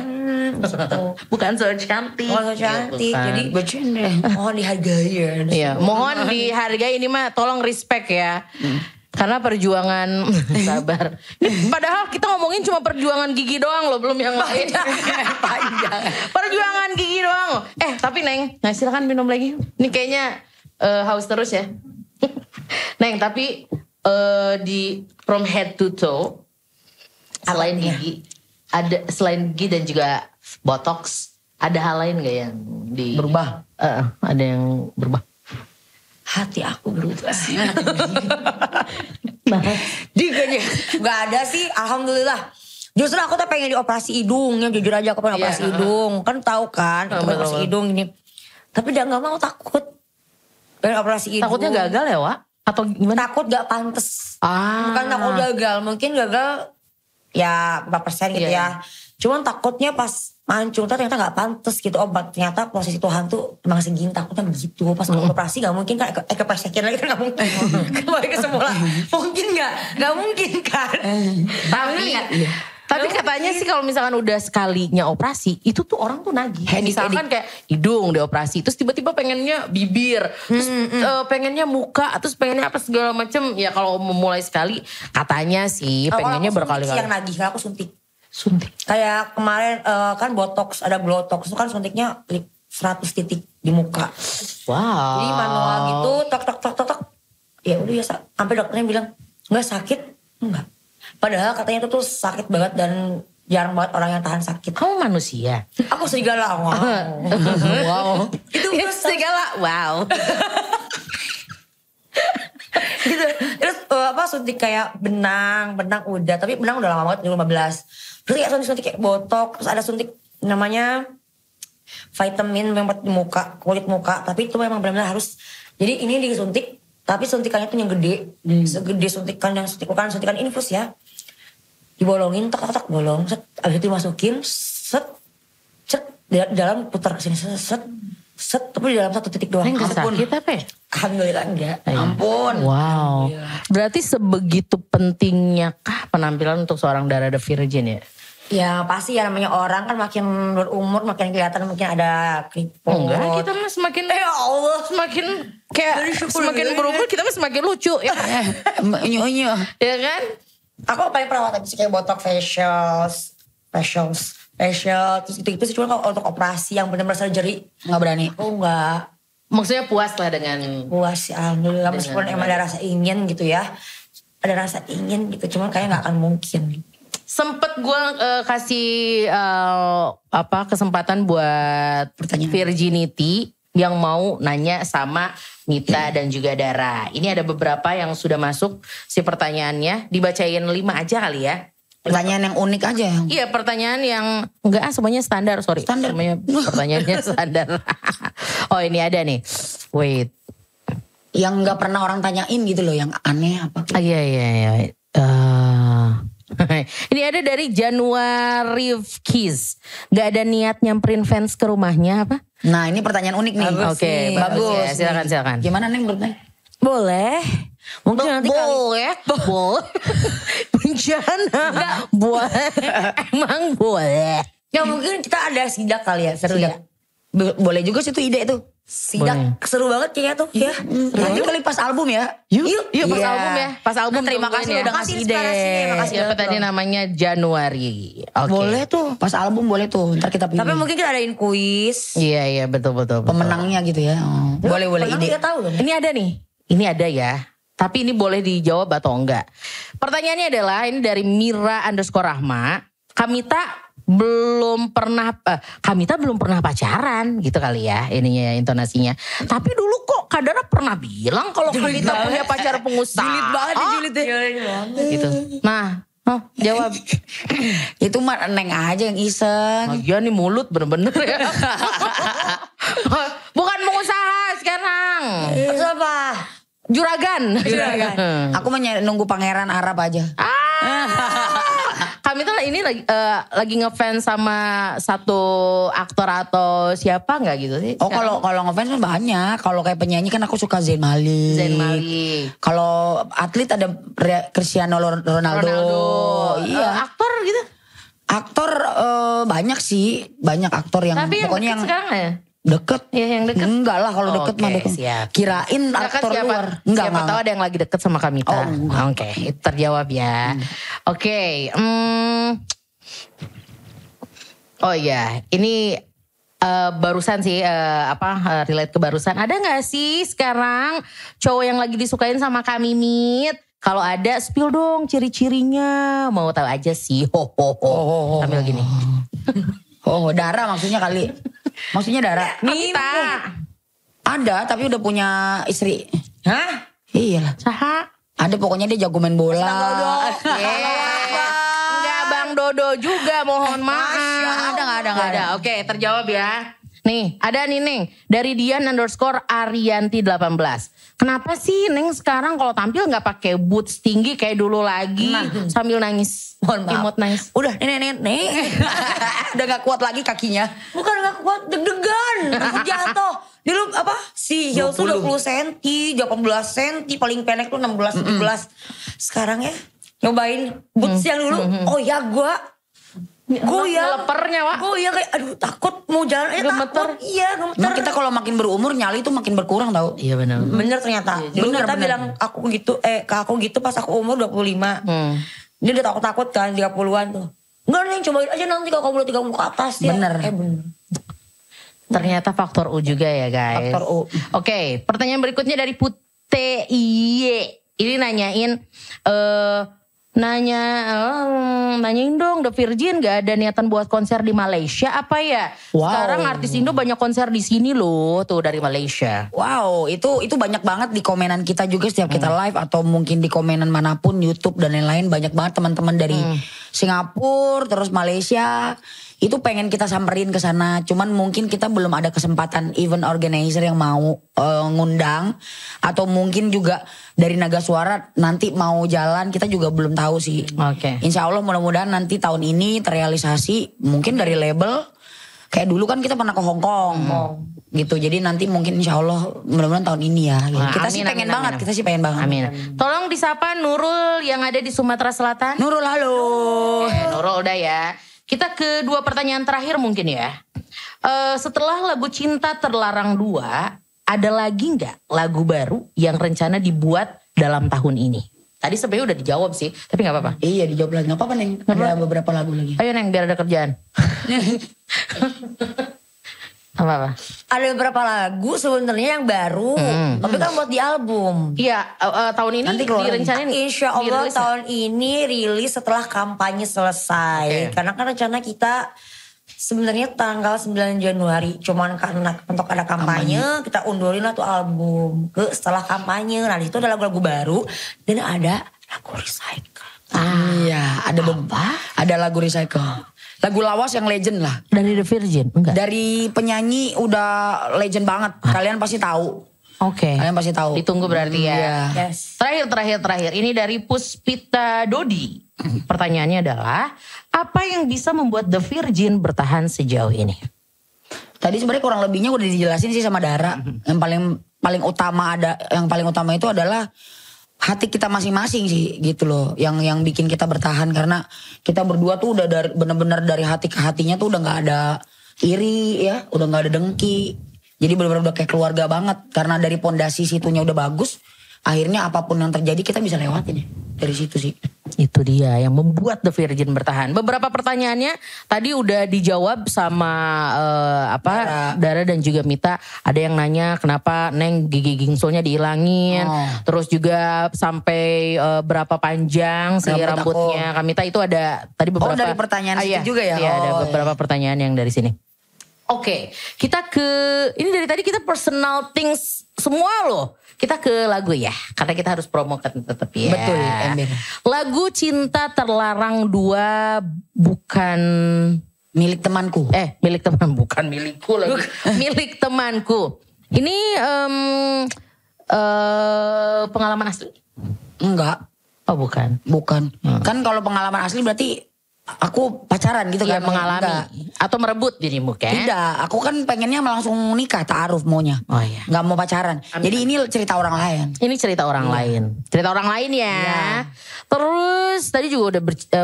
Bukan so cantik. Oh so cantik. Jadi bercanda. Mohon dihargai ya. Iya. Mohon dihargai ini mah tolong respect ya. Karena perjuangan sabar. Ini padahal kita ngomongin cuma perjuangan gigi doang loh. Belum yang lain. Panjang. Perjuangan gigi doang. Tapi Neng. Nah silakan minum lagi. Ini kayaknya. Haus terus ya Neng tapi di from head to toe selain gigi ada selain gigi dan juga botox ada hal lain gak yang di berubah ada yang berubah hati aku berubah diganya nggak ada sih alhamdulillah. Justru aku tuh pengen dioperasi hidung ya jujur aja aku pengen operasi hidung kan tahu kan operasi hidung ini tapi udah nggak mau takut. Operasi hidung. Takutnya gagal ya Wak? Atau gimana? Takut gak pantas. Bukan takut gagal. Mungkin gagal ya berapa persen gitu ya. Cuman takutnya pas mancung ternyata gak pantas gitu obat. Ternyata posisi Tuhan tuh emang segini takutnya begitu. Pas operasi gak mungkin kan. Kepesekian lagi kan gak mungkin. Kembali ke semula. Mungkin gak? Gak mungkin kan. Tapi katanya sih kalau misalkan udah sekalinya operasi, itu tuh orang tuh nagih. Misalkan kayak hidung dioperasi, terus tiba-tiba pengennya bibir, terus pengennya muka, terus pengennya apa segala macem. Ya kalau memulai sekali, katanya sih pengennya berkali-kali. Yang nagih, kalau aku suntik. Suntik? Kayak kemarin kan botox, ada glotox, itu kan suntiknya 100 titik di muka. Wow. Jadi manual gitu, tok. Ya udah ya, sampai dokternya bilang, enggak sakit? Enggak. Padahal katanya itu tuh sakit banget dan jarang banget orang yang tahan sakit. Kamu manusia? Aku serigala. Wow. Wow. Itu serigala. Wow. Gitu. Terus apa suntik kayak benang udah. Tapi benang udah lama banget, 2015. Terus kayak suntik kayak botok. Terus ada suntik namanya vitamin membuat muka, kulit muka, tapi itu memang benar-benar harus. Jadi ini disuntik, tapi suntikannya tuh yang gede, segede suntikan yang suntikan infus ya. Dibolongin, tak bolong, set, abis itu dimasukin, set, dalam putar kesini, set, tapi di dalam satu titik doang. Enggak sakit apa ya? Alhamdulillah enggak. Ampun. Wow. Berarti sebegitu pentingnya kah penampilan untuk seorang Dara The Virgin ya? Ya pasti ya, namanya orang kan makin berumur makin kelihatan mungkin ada keriput. Enggak, kita mah semakin ya Allah semakin kayak semakin berumur kita mah semakin lucu ya. Nyonya. Ya kan? Aku paling perawatan sih kayak botok facial terus itu sih, cuma kalau untuk operasi yang benar-benar surgery enggak berani. Aku enggak. Maksudnya puas lah dengan puas ya, alhamdulillah meskipun emang ada rasa ingin gitu ya. Ada rasa ingin gitu, cuman kayaknya enggak akan mungkin. Sempet gue kasih kesempatan buat pertanyaan. Virginity yang mau nanya sama Mita dan juga Dara. Ini ada beberapa yang sudah masuk si pertanyaannya. Dibacain 5 aja kali ya. Pertanyaan yang unik aja. Iya, pertanyaan yang enggak semuanya standar. Sorry, semuanya pertanyaannya standar. Oh ini ada nih. Wait. Yang enggak pernah orang tanyain gitu loh, yang aneh apa. Iya. Ini ada dari Januari Kiss. Gak ada niat nyamperin fans ke rumahnya apa? Nah ini pertanyaan unik nih. Oke, bagus. Ya, silakan. Gimana nih menurutnya? Boleh. Mungkin nanti boleh. Boleh. Bencana. Boleh. Emang boleh. Ya mungkin kita ada sidak kali ya, seru ya. Boleh juga sih itu ide itu. Sidak boleh. Seru banget kayaknya tuh ya. Nanti kali pas album ya. Yuk pas album ya. Pas album nah, terima kasih ya. Udah ngasih ide. Makasih ya. Tadi namanya Januari. Okay. Boleh tuh. Pas album boleh tuh. Ntar kita pilih. Tapi mungkin kita adain kuis. Iya betul. Pemenangnya gitu ya. Boleh ide. Kita tahu. Ini ada nih. Ini ada ya. Tapi ini boleh dijawab atau enggak. Pertanyaannya adalah ini dari Mira_Rahma. Kamita belum pernah pacaran gitu kali ya ininya intonasinya. Tapi dulu kok Kak Dara pernah bilang kalau Kamita punya pacar pengusaha. Julid banget julid gitu. Nah, jawab. Itu mah neng aja yang iseng. Nah, ya nih mulut bener-bener ya. Bukan pengusaha sekarang. Terus apa? Juragan. Aku mah nunggu pangeran Arab aja. Kami tuh ini lagi ngefans sama satu aktor atau siapa nggak gitu sih? Oh kalau ngefans banyak. Kalau kayak penyanyi kan aku suka Zain Malik. Kalau atlet ada Cristiano Ronaldo. Iya. Aktor gitu? Aktor banyak sih, banyak aktor yang. Tapi pokoknya yang sekarang ya. Deket? Iya yang deket. Enggak lah kalau deket mah deket. Siap. Kirain aktor siapa, luar. Enggak. Tahu ada yang lagi deket sama Kamita. Oh, oke, itu terjawab ya. Oh iya, ini barusan sih relate ke barusan. Ada nggak sih sekarang cowok yang lagi disukain sama Kami Mit? Kalau ada spill dong ciri-cirinya. Mau tahu aja sih. Sambil gini. Dara maksudnya kali. Maksudnya Dara? Kamita. Ada tapi udah punya istri. Hah? Iyalah. Saha? Ada pokoknya dia jago main bola. Enggak Bang Dodo juga mohon maaf. Ada. Oke terjawab ya. Nih ada nih Neng. Dari Dian_Arianti18. Kenapa sih Neng sekarang kalau tampil gak pakai boots tinggi kayak dulu lagi. Sambil nangis. Imut nangis. Udah Neng. Udah gak kuat lagi kakinya. Bukan gak kuat, deg-degan. Jatuh. Dulu apa? Si heels tuh 20 cm, 18 cm. Paling pendek tuh 16-17. Sekarang ya nyobain boots yang dulu. Oh ya gue ya kayak aduh takut mau jalan gemeter. Gemeter. Kita kalau makin berumur nyali itu makin berkurang tau. Iya benar ternyata. Iya, bener, kita bilang aku gitu pas aku umur 25. Dia udah takut kan 30-an tuh. Enggak nih cobain aja nanti kalau kamu udah 30 ke atas ya. Bener. Ternyata faktor U juga ya guys. Faktor U. Oke, pertanyaan berikutnya dari Putih Iye. Ini nanyain dong The Virgin gak ada niatan buat konser di Malaysia apa ya? Wow. Sekarang artis Indo banyak konser di sini loh tuh dari Malaysia. Wow, itu banyak banget di komenan kita juga setiap kita live atau mungkin di komenan manapun YouTube dan lain-lain banyak banget teman-teman dari Singapura terus Malaysia Itu pengen kita samperin ke sana, cuman mungkin kita belum ada kesempatan event organizer yang mau ngundang, atau mungkin juga dari Nagaswara nanti mau jalan, kita juga belum tahu sih. Oke. Insya Allah mudah-mudahan nanti tahun ini terrealisasi, mungkin dari label. Kayak dulu kan kita pernah ke Hong Kong, gitu. Jadi nanti mungkin insya Allah mudah-mudahan tahun ini ya. Gitu. Nah, kita sih pengen banget. Amin. Tolong disapa Nurul yang ada di Sumatera Selatan. Nurul, halo. Okay, Nurul udah ya. Kita ke dua pertanyaan terakhir mungkin ya. Setelah lagu Cinta Terlarang 2, ada lagi nggak lagu baru yang rencana dibuat dalam tahun ini? Tadi sebenarnya udah dijawab sih, tapi gak apa-apa. Iya dijawab lagi, gak apa-apa Neng. Ada beberapa lagu lagi. Ayo Neng, biar ada kerjaan. Apa-apa? Ada beberapa lagu sebenarnya yang baru, tapi kan buat di album. Iya, tahun ini nanti direncanain. Insya Allah tahun ini rilis setelah kampanye selesai. Okay. Karena kan rencana kita sebenarnya tanggal 9 Januari, cuman karena untuk ada kampanye, kita undurin lah tuh album ke setelah kampanye. Nah itu ada lagu-lagu baru dan ada lagu recycle. Iya, ada beberapa. Ada lagu recycle, lagu lawas yang legend lah. Dari The Virgin? Enggak. Dari penyanyi udah legend banget. Kalian pasti tahu. Oke. Okay. Kalian pasti tahu. Ditunggu berarti ya. Yeah. Yes. Terakhir. Ini dari Puspita Dodi. Pertanyaannya adalah, apa yang bisa membuat The Virgin bertahan sejauh ini? Tadi sebenarnya kurang lebihnya udah dijelasin sih sama Dara. Yang paling utama itu adalah hati kita masing-masing sih gitu loh. Yang bikin kita bertahan, karena kita berdua tuh udah bener-bener dari hati ke hatinya tuh udah nggak ada iri ya, udah nggak ada dengki. Jadi bener-bener udah kayak keluarga banget, karena dari pondasi situnya udah bagus. Akhirnya apapun yang terjadi kita bisa lewatin ya. Dari situ sih. Itu dia yang membuat The Virgin bertahan. Beberapa pertanyaannya tadi udah dijawab sama Dara dan juga Mita. Ada yang nanya kenapa Neng gigi gingsulnya dihilangin. Terus juga sampai berapa panjang si rambutnya. Kak Mita itu ada tadi beberapa. Oh dari pertanyaan itu juga ya. Iya ada beberapa pertanyaan yang dari sini. Oke, kita ke ini dari tadi kita personal things semua loh. Kita ke lagu ya, karena kita harus promokan tetap ya. Betul, Ember. Lagu Cinta Terlarang 2 bukan milik temanku. Milik temanku. Ini pengalaman asli? Enggak. Oh bukan. Bukan. Kan kalau pengalaman asli berarti aku pacaran gitu ya, kan mengalami enggak. Atau merebut dirimu kan? Tidak, aku kan pengennya langsung nikah, ta'aruf maunya. Oh iya. Gak mau pacaran. Amin. Jadi ini cerita orang lain. Ini cerita orang lain. Cerita orang lain ya. Terus tadi juga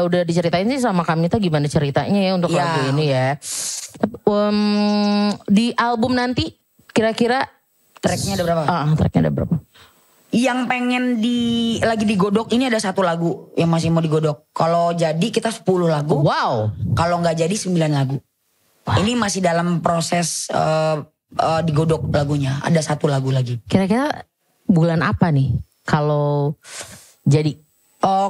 udah diceritain sih sama kami tuh gimana ceritanya ya untuk lagu ini ya. Di album nanti kira-kira tracknya ada berapa? Tracknya ada berapa? Yang pengen lagi digodok ini ada 1 lagu yang masih mau digodok. Kalau jadi kita 10 lagu. Wow. Kalau nggak jadi 9 lagu. Wow. Ini masih dalam proses digodok lagunya. Ada 1 lagu lagi. Kira-kira bulan apa nih kalau jadi?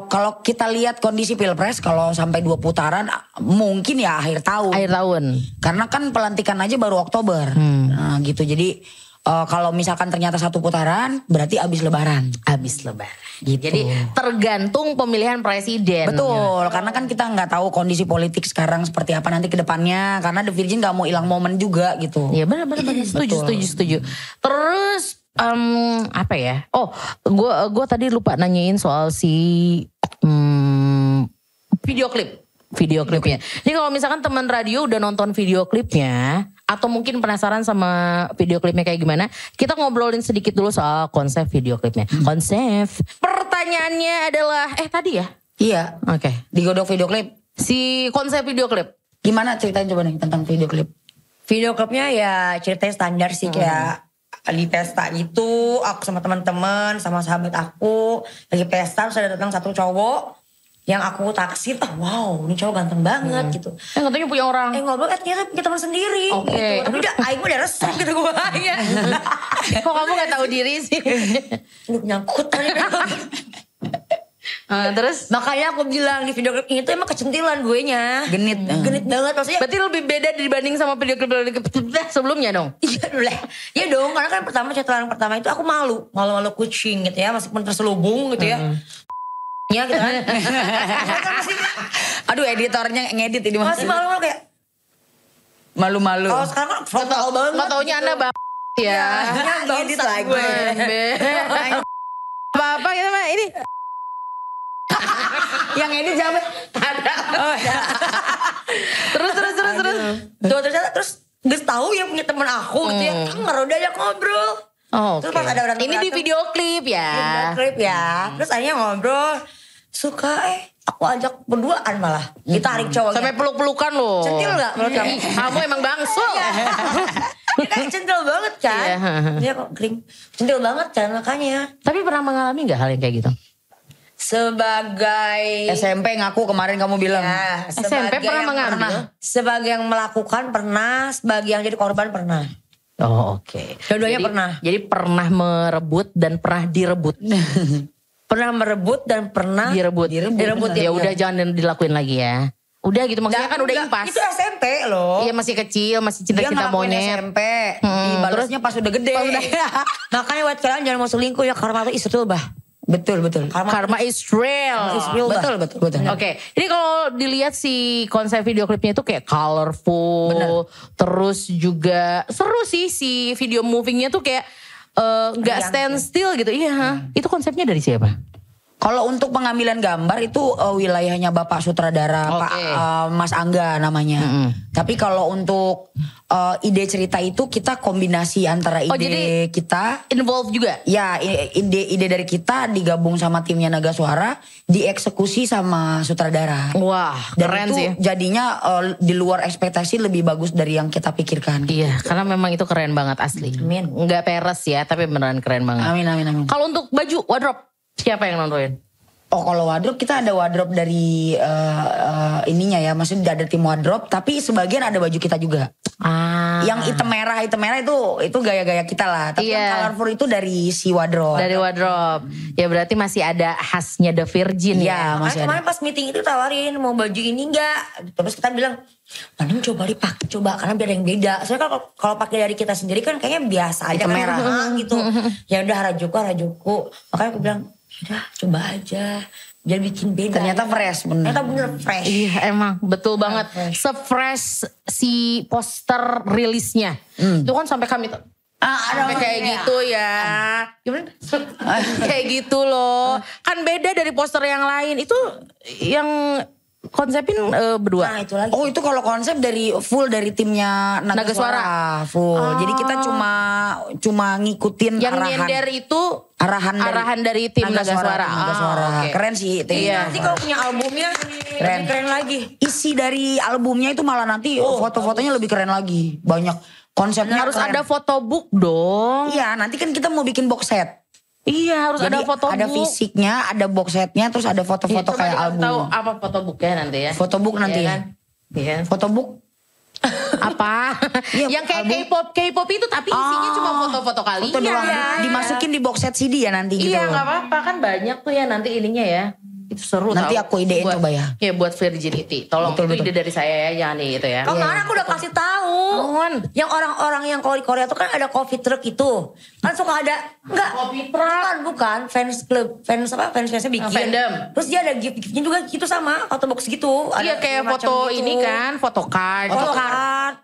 Kalau kita lihat kondisi pilpres, kalau sampai 2 putaran mungkin ya akhir tahun. Akhir tahun. Karena kan pelantikan aja baru Oktober. Nah, gitu jadi. Kalau misalkan ternyata 1 putaran, berarti abis lebaran. Abis lebaran. Gitu. Jadi tergantung pemilihan presiden. Betul, karena kan kita nggak tahu kondisi politik sekarang seperti apa nanti ke depannya. Karena The Virgin nggak mau hilang momen juga gitu. Iya benar. Setuju. Terus apa ya? Oh, gue tadi lupa nanyain soal si video klipnya. Ini kalau misalkan teman radio udah nonton video klipnya atau mungkin penasaran sama video klipnya kayak gimana, kita ngobrolin sedikit dulu soal konsep video klipnya. Konsep. Pertanyaannya adalah tadi ya? Iya. Oke. Digodok video klip. Si konsep video klip. Gimana ceritanya coba nih tentang video klip? Video klipnya ya ceritanya standar sih kayak di pesta gitu, aku sama teman-teman, sama sahabat aku lagi pesta, terus ada datang 1 cowok yang aku taksir, wow ini cowok ganteng banget gitu. Katanya punya orang. Ngobrol ternyata punya teman sendiri. Oke. Gitu. Tapi aku udah resep gitu gue. Kok kamu gak tahu diri sih? Nyangkut. Terus? Makanya aku bilang di video klip ini tuh emang kecentilan gue nya. Genit. Genit banget maksudnya. Berarti lebih beda dibanding sama video klip sebelumnya dong? Iya dong, karena kan pertama itu aku malu-malu kucing gitu ya. Meskipun terselubung gitu ya. Ya gitu kan. Aduh editornya ngedit ini masih malu kayak malu-malu. Oh sekarang kan tau banget. Gak taunya gitu. Anda bang ya. Nah, edit lagi. Apa-apa gitu mah ini. Yang edit jamet. Ada. Oh, ya. terus. Tuh, terus gak tau yang punya temen aku gitu ya. Kanger udah ajak ngobrol. Oh, terus okay. Pas ada orang ini di video klip ya. Terus akhirnya ngobrol. Suka aku ajak berduaan malah. Ditarik cowoknya. Sampai peluk-pelukan loh. Centil gak menurut kamu? Kamu emang bangsul. Dia kayak centil banget kan. Dia kok kering. Centil banget kan makanya. Tapi pernah mengalami gak hal yang kayak gitu? Sebagai SMP ngaku kemarin kamu bilang. Ya, SMP pernah mengalami. Sebagai yang melakukan pernah, sebagai yang jadi korban pernah. Oh oke. Okay. Dua-duanya pernah. Jadi pernah merebut dan pernah direbut. Pernah merebut dan pernah direbut. Ya udah jangan dilakuin lagi ya. Udah gitu maksudnya kan udah impas. Itu SMP loh. Iya masih kecil, masih cinta-cinta monyet. SMP. Terusnya pas udah gede. Makanya buat kalian jangan mau selingkuh ya, karma itu Israel bah. Betul. Karma Israel. Betul. Oke. Jadi kalau dilihat si konsep video klipnya itu kayak colorful. Bener. Terus juga seru sih si video movingnya tuh kayak nggak stand still gitu, iya. Itu konsepnya dari siapa? Kalau untuk pengambilan gambar itu wilayahnya Bapak Sutradara, okay. Pak Mas Angga namanya. Tapi kalau untuk ide cerita itu kita kombinasi antara ide kita. Involve juga? Ya, ide dari kita digabung sama timnya Nagaswara, dieksekusi sama sutradara. Wah, dan keren itu sih. Jadinya di luar ekspektasi lebih bagus dari yang kita pikirkan. Iya, karena memang itu keren banget asli. Amin. Nggak peres ya, tapi beneran keren banget. Amin. Kalau untuk baju, wardrobe? Siapa yang nontonin? Oh kalau wardrobe kita ada wardrobe dari ininya ya. Maksudnya ada tim wardrobe. Tapi sebagian ada baju kita juga. Yang hitam merah itu gaya-gaya kita lah. Tapi yang colorful itu dari si wardrobe. Dari wardrobe. Ya berarti masih ada khasnya The Virgin ya. Masih kemarin pas meeting itu tawarin mau baju ini enggak. Terus kita bilang mending coba dipakai karena biar ada yang beda. Soalnya kalau pakai dari kita sendiri kan kayaknya biasa aja. Hitam merah gitu. Ya udah Harajuku. Makanya aku bilang udah coba aja, jadi bikin beda. Ternyata fresh bener. Ternyata bener fresh. Iya emang betul banget. Se-fresh si poster rilisnya. Itu kan sampai kami tuh. Kayak gitu ya. Gimana? Kayak gitu loh. Kan beda dari poster yang lain. Itu yang konsepin berdua. Nah itu lagi. Oh itu kalau konsep dari full dari timnya Nagaswara. Full. Jadi kita cuma ngikutin yang arahan. Yang nyender itu arahan dari tim Nagaswara. Okay. Keren sih tim. Iya. Nanti kalau punya albumnya keren lagi. Isi dari albumnya itu malah nanti foto-fotonya lebih keren lagi. Banyak konsepnya. Harus keren. Ada photo book dong. Iya nanti kan kita mau bikin box set. Iya harus. Jadi ada fotobook. Ada fisiknya, ada box setnya, terus ada foto-foto ya, kayak album. Tahu apa fotobooknya nanti ya? Fotobook nanti ya. Iya. Fotobook apa? Yang kayak K-pop itu tapi isinya cuma foto-foto kalian. Foto doang. Ya. Dimasukin di box set CD ya nanti gitu. Iya nggak apa-apa kan banyak tuh ya nanti ininya ya. Itu seru nanti tau. Aku idein buat, coba ya. Ya buat Virginity. Tolong betul. Ide dari saya ya jangan itu ya. Kemarin aku udah kasih tahu. Yang orang-orang yang kalau di Korea tuh kan ada coffee truck itu. Kan suka ada coffee truck bukan fans club, fansnya bikin. Fandom. Terus dia ada gift-giftnya juga gitu sama foto box gitu. Iya kayak foto gitu. Ini kan foto card.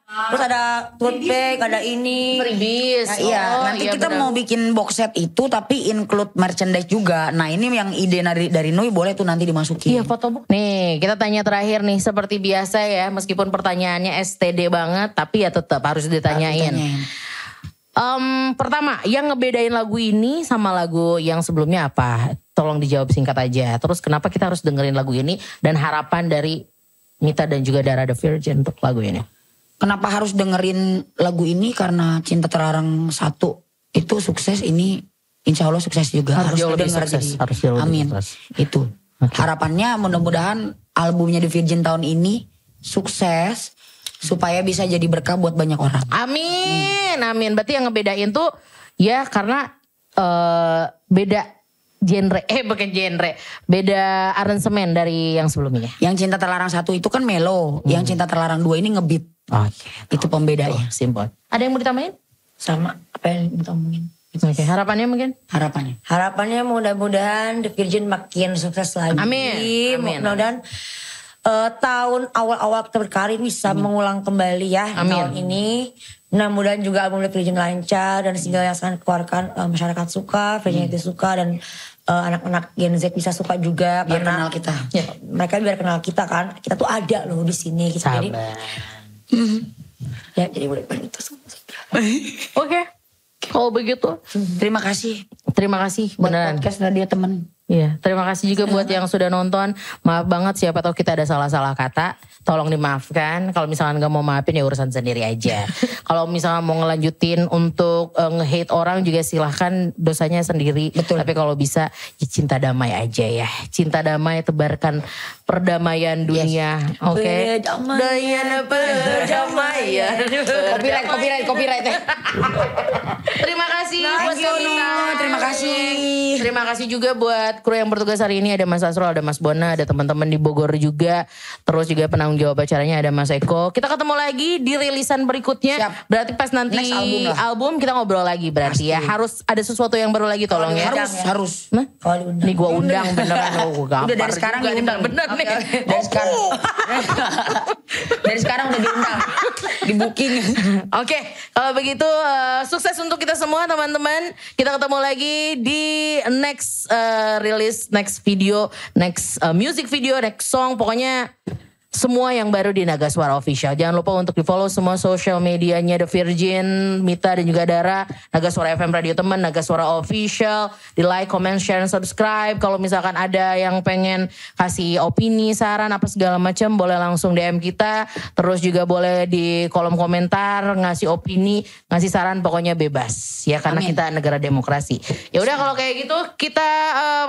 Terus ada tote bag, ada ini. Freebies. Nah, iya, nanti kita bener. Mau bikin box set itu tapi include merchandise juga. Nah, ini yang ide dari Nui boleh itu nanti dimasukin. Iya fotobook. Nih kita tanya terakhir nih seperti biasa ya. Meskipun pertanyaannya STD banget. Tapi ya tetap harus ditanyain. Pertama yang ngebedain lagu ini sama lagu yang sebelumnya apa? Tolong dijawab singkat aja. Terus kenapa kita harus dengerin lagu ini. Dan harapan dari Mita dan juga Dara The Virgin untuk lagu ini. Kenapa harus dengerin lagu ini. Karena Cinta Terlarang 1 itu sukses ini. Insya Allah sukses juga. Harus dengerin. Amin. Itu. Okay. Harapannya mudah-mudahan albumnya The Virgin tahun ini sukses supaya bisa jadi berkah buat banyak orang. Amin. Berarti yang ngebedain tuh ya karena beda aransemen dari yang sebelumnya. Yang Cinta Terlarang 1 itu kan melo, yang Cinta Terlarang 2 ini ngebeat. Oke. Itu pembedanya. Simpel. Ada yang mau ditambahin? Sama apa yang ditambahin? Oke, harapannya mungkin? Harapannya mudah-mudahan The Virgin makin sukses lagi. Amin. Mudah-mudahan tahun awal-awal berkarir bisa mengulang kembali ya. Amin. Tahun ini. Mudah-mudahan juga album The Virgin lancar dan single yang akan dikeluarkan masyarakat suka, virginity suka dan anak-anak Gen Z bisa suka juga biar karena kenal kita. Ya. Mereka biar kenal kita kan. Kita tuh ada loh di sini. Sabar. Jadi, ya jadi boleh itu semua. Oke. Kalau begitu, terima kasih. Terima kasih beneran. Podcast Nadia teman. Iya, terima kasih juga buat yang sudah nonton. Maaf banget siapa tahu kita ada salah-salah kata. Tolong dimaafkan. Kalau misalkan gak mau maafin ya urusan sendiri aja. Kalau misalkan mau ngelanjutin untuk nge-hate orang juga silahkan, dosanya sendiri. Betul. Tapi kalau bisa ya cinta damai aja ya. Cinta damai tebarkan perdamaian dunia. Yes. Oke. Okay. Perdamaian, perdamaian. Copyright, copyright, copyright. Terima kasih buat Sonita. Terima kasih. Terima kasih juga buat kru yang bertugas hari ini, ada Mas Asrul, ada Mas Bona, ada teman-teman di Bogor juga, terus juga penanggung jawab acaranya ada Mas Eko. Kita ketemu lagi di rilisan berikutnya. Siap. Berarti pas nanti album kita ngobrol lagi berarti. Pasti. Ya harus ada sesuatu yang baru lagi, tolong ya. Harus. Nah, nih gue undang beneran lo, gue gampar. Udah dari sekarang gue undang bener nih. Dari sekarang. Dari sekarang udah diundang, di booking. Oke, kalau begitu sukses untuk kita semua teman-teman. Kita ketemu lagi di next release, next video, next music video, next song, pokoknya semua yang baru di Nagaswara Official. Jangan lupa untuk di follow semua social medianya The Virgin, Mita dan juga Dara, Nagaswara FM Radio Teman, Nagaswara Official. Di like, comment, share, dan subscribe. Kalau misalkan ada yang pengen kasih opini, saran apa segala macam, boleh langsung DM kita. Terus juga boleh di kolom komentar ngasih opini, ngasih saran, pokoknya bebas ya karena kita negara demokrasi. Ya udah kalau kayak gitu kita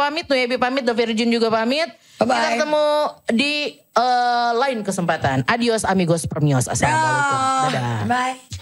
pamit tuh ya, pamit The Virgin juga pamit. Bye-bye. Kita ketemu di lain kesempatan. Adios amigos permios. Assalamualaikum. Dadah. Bye.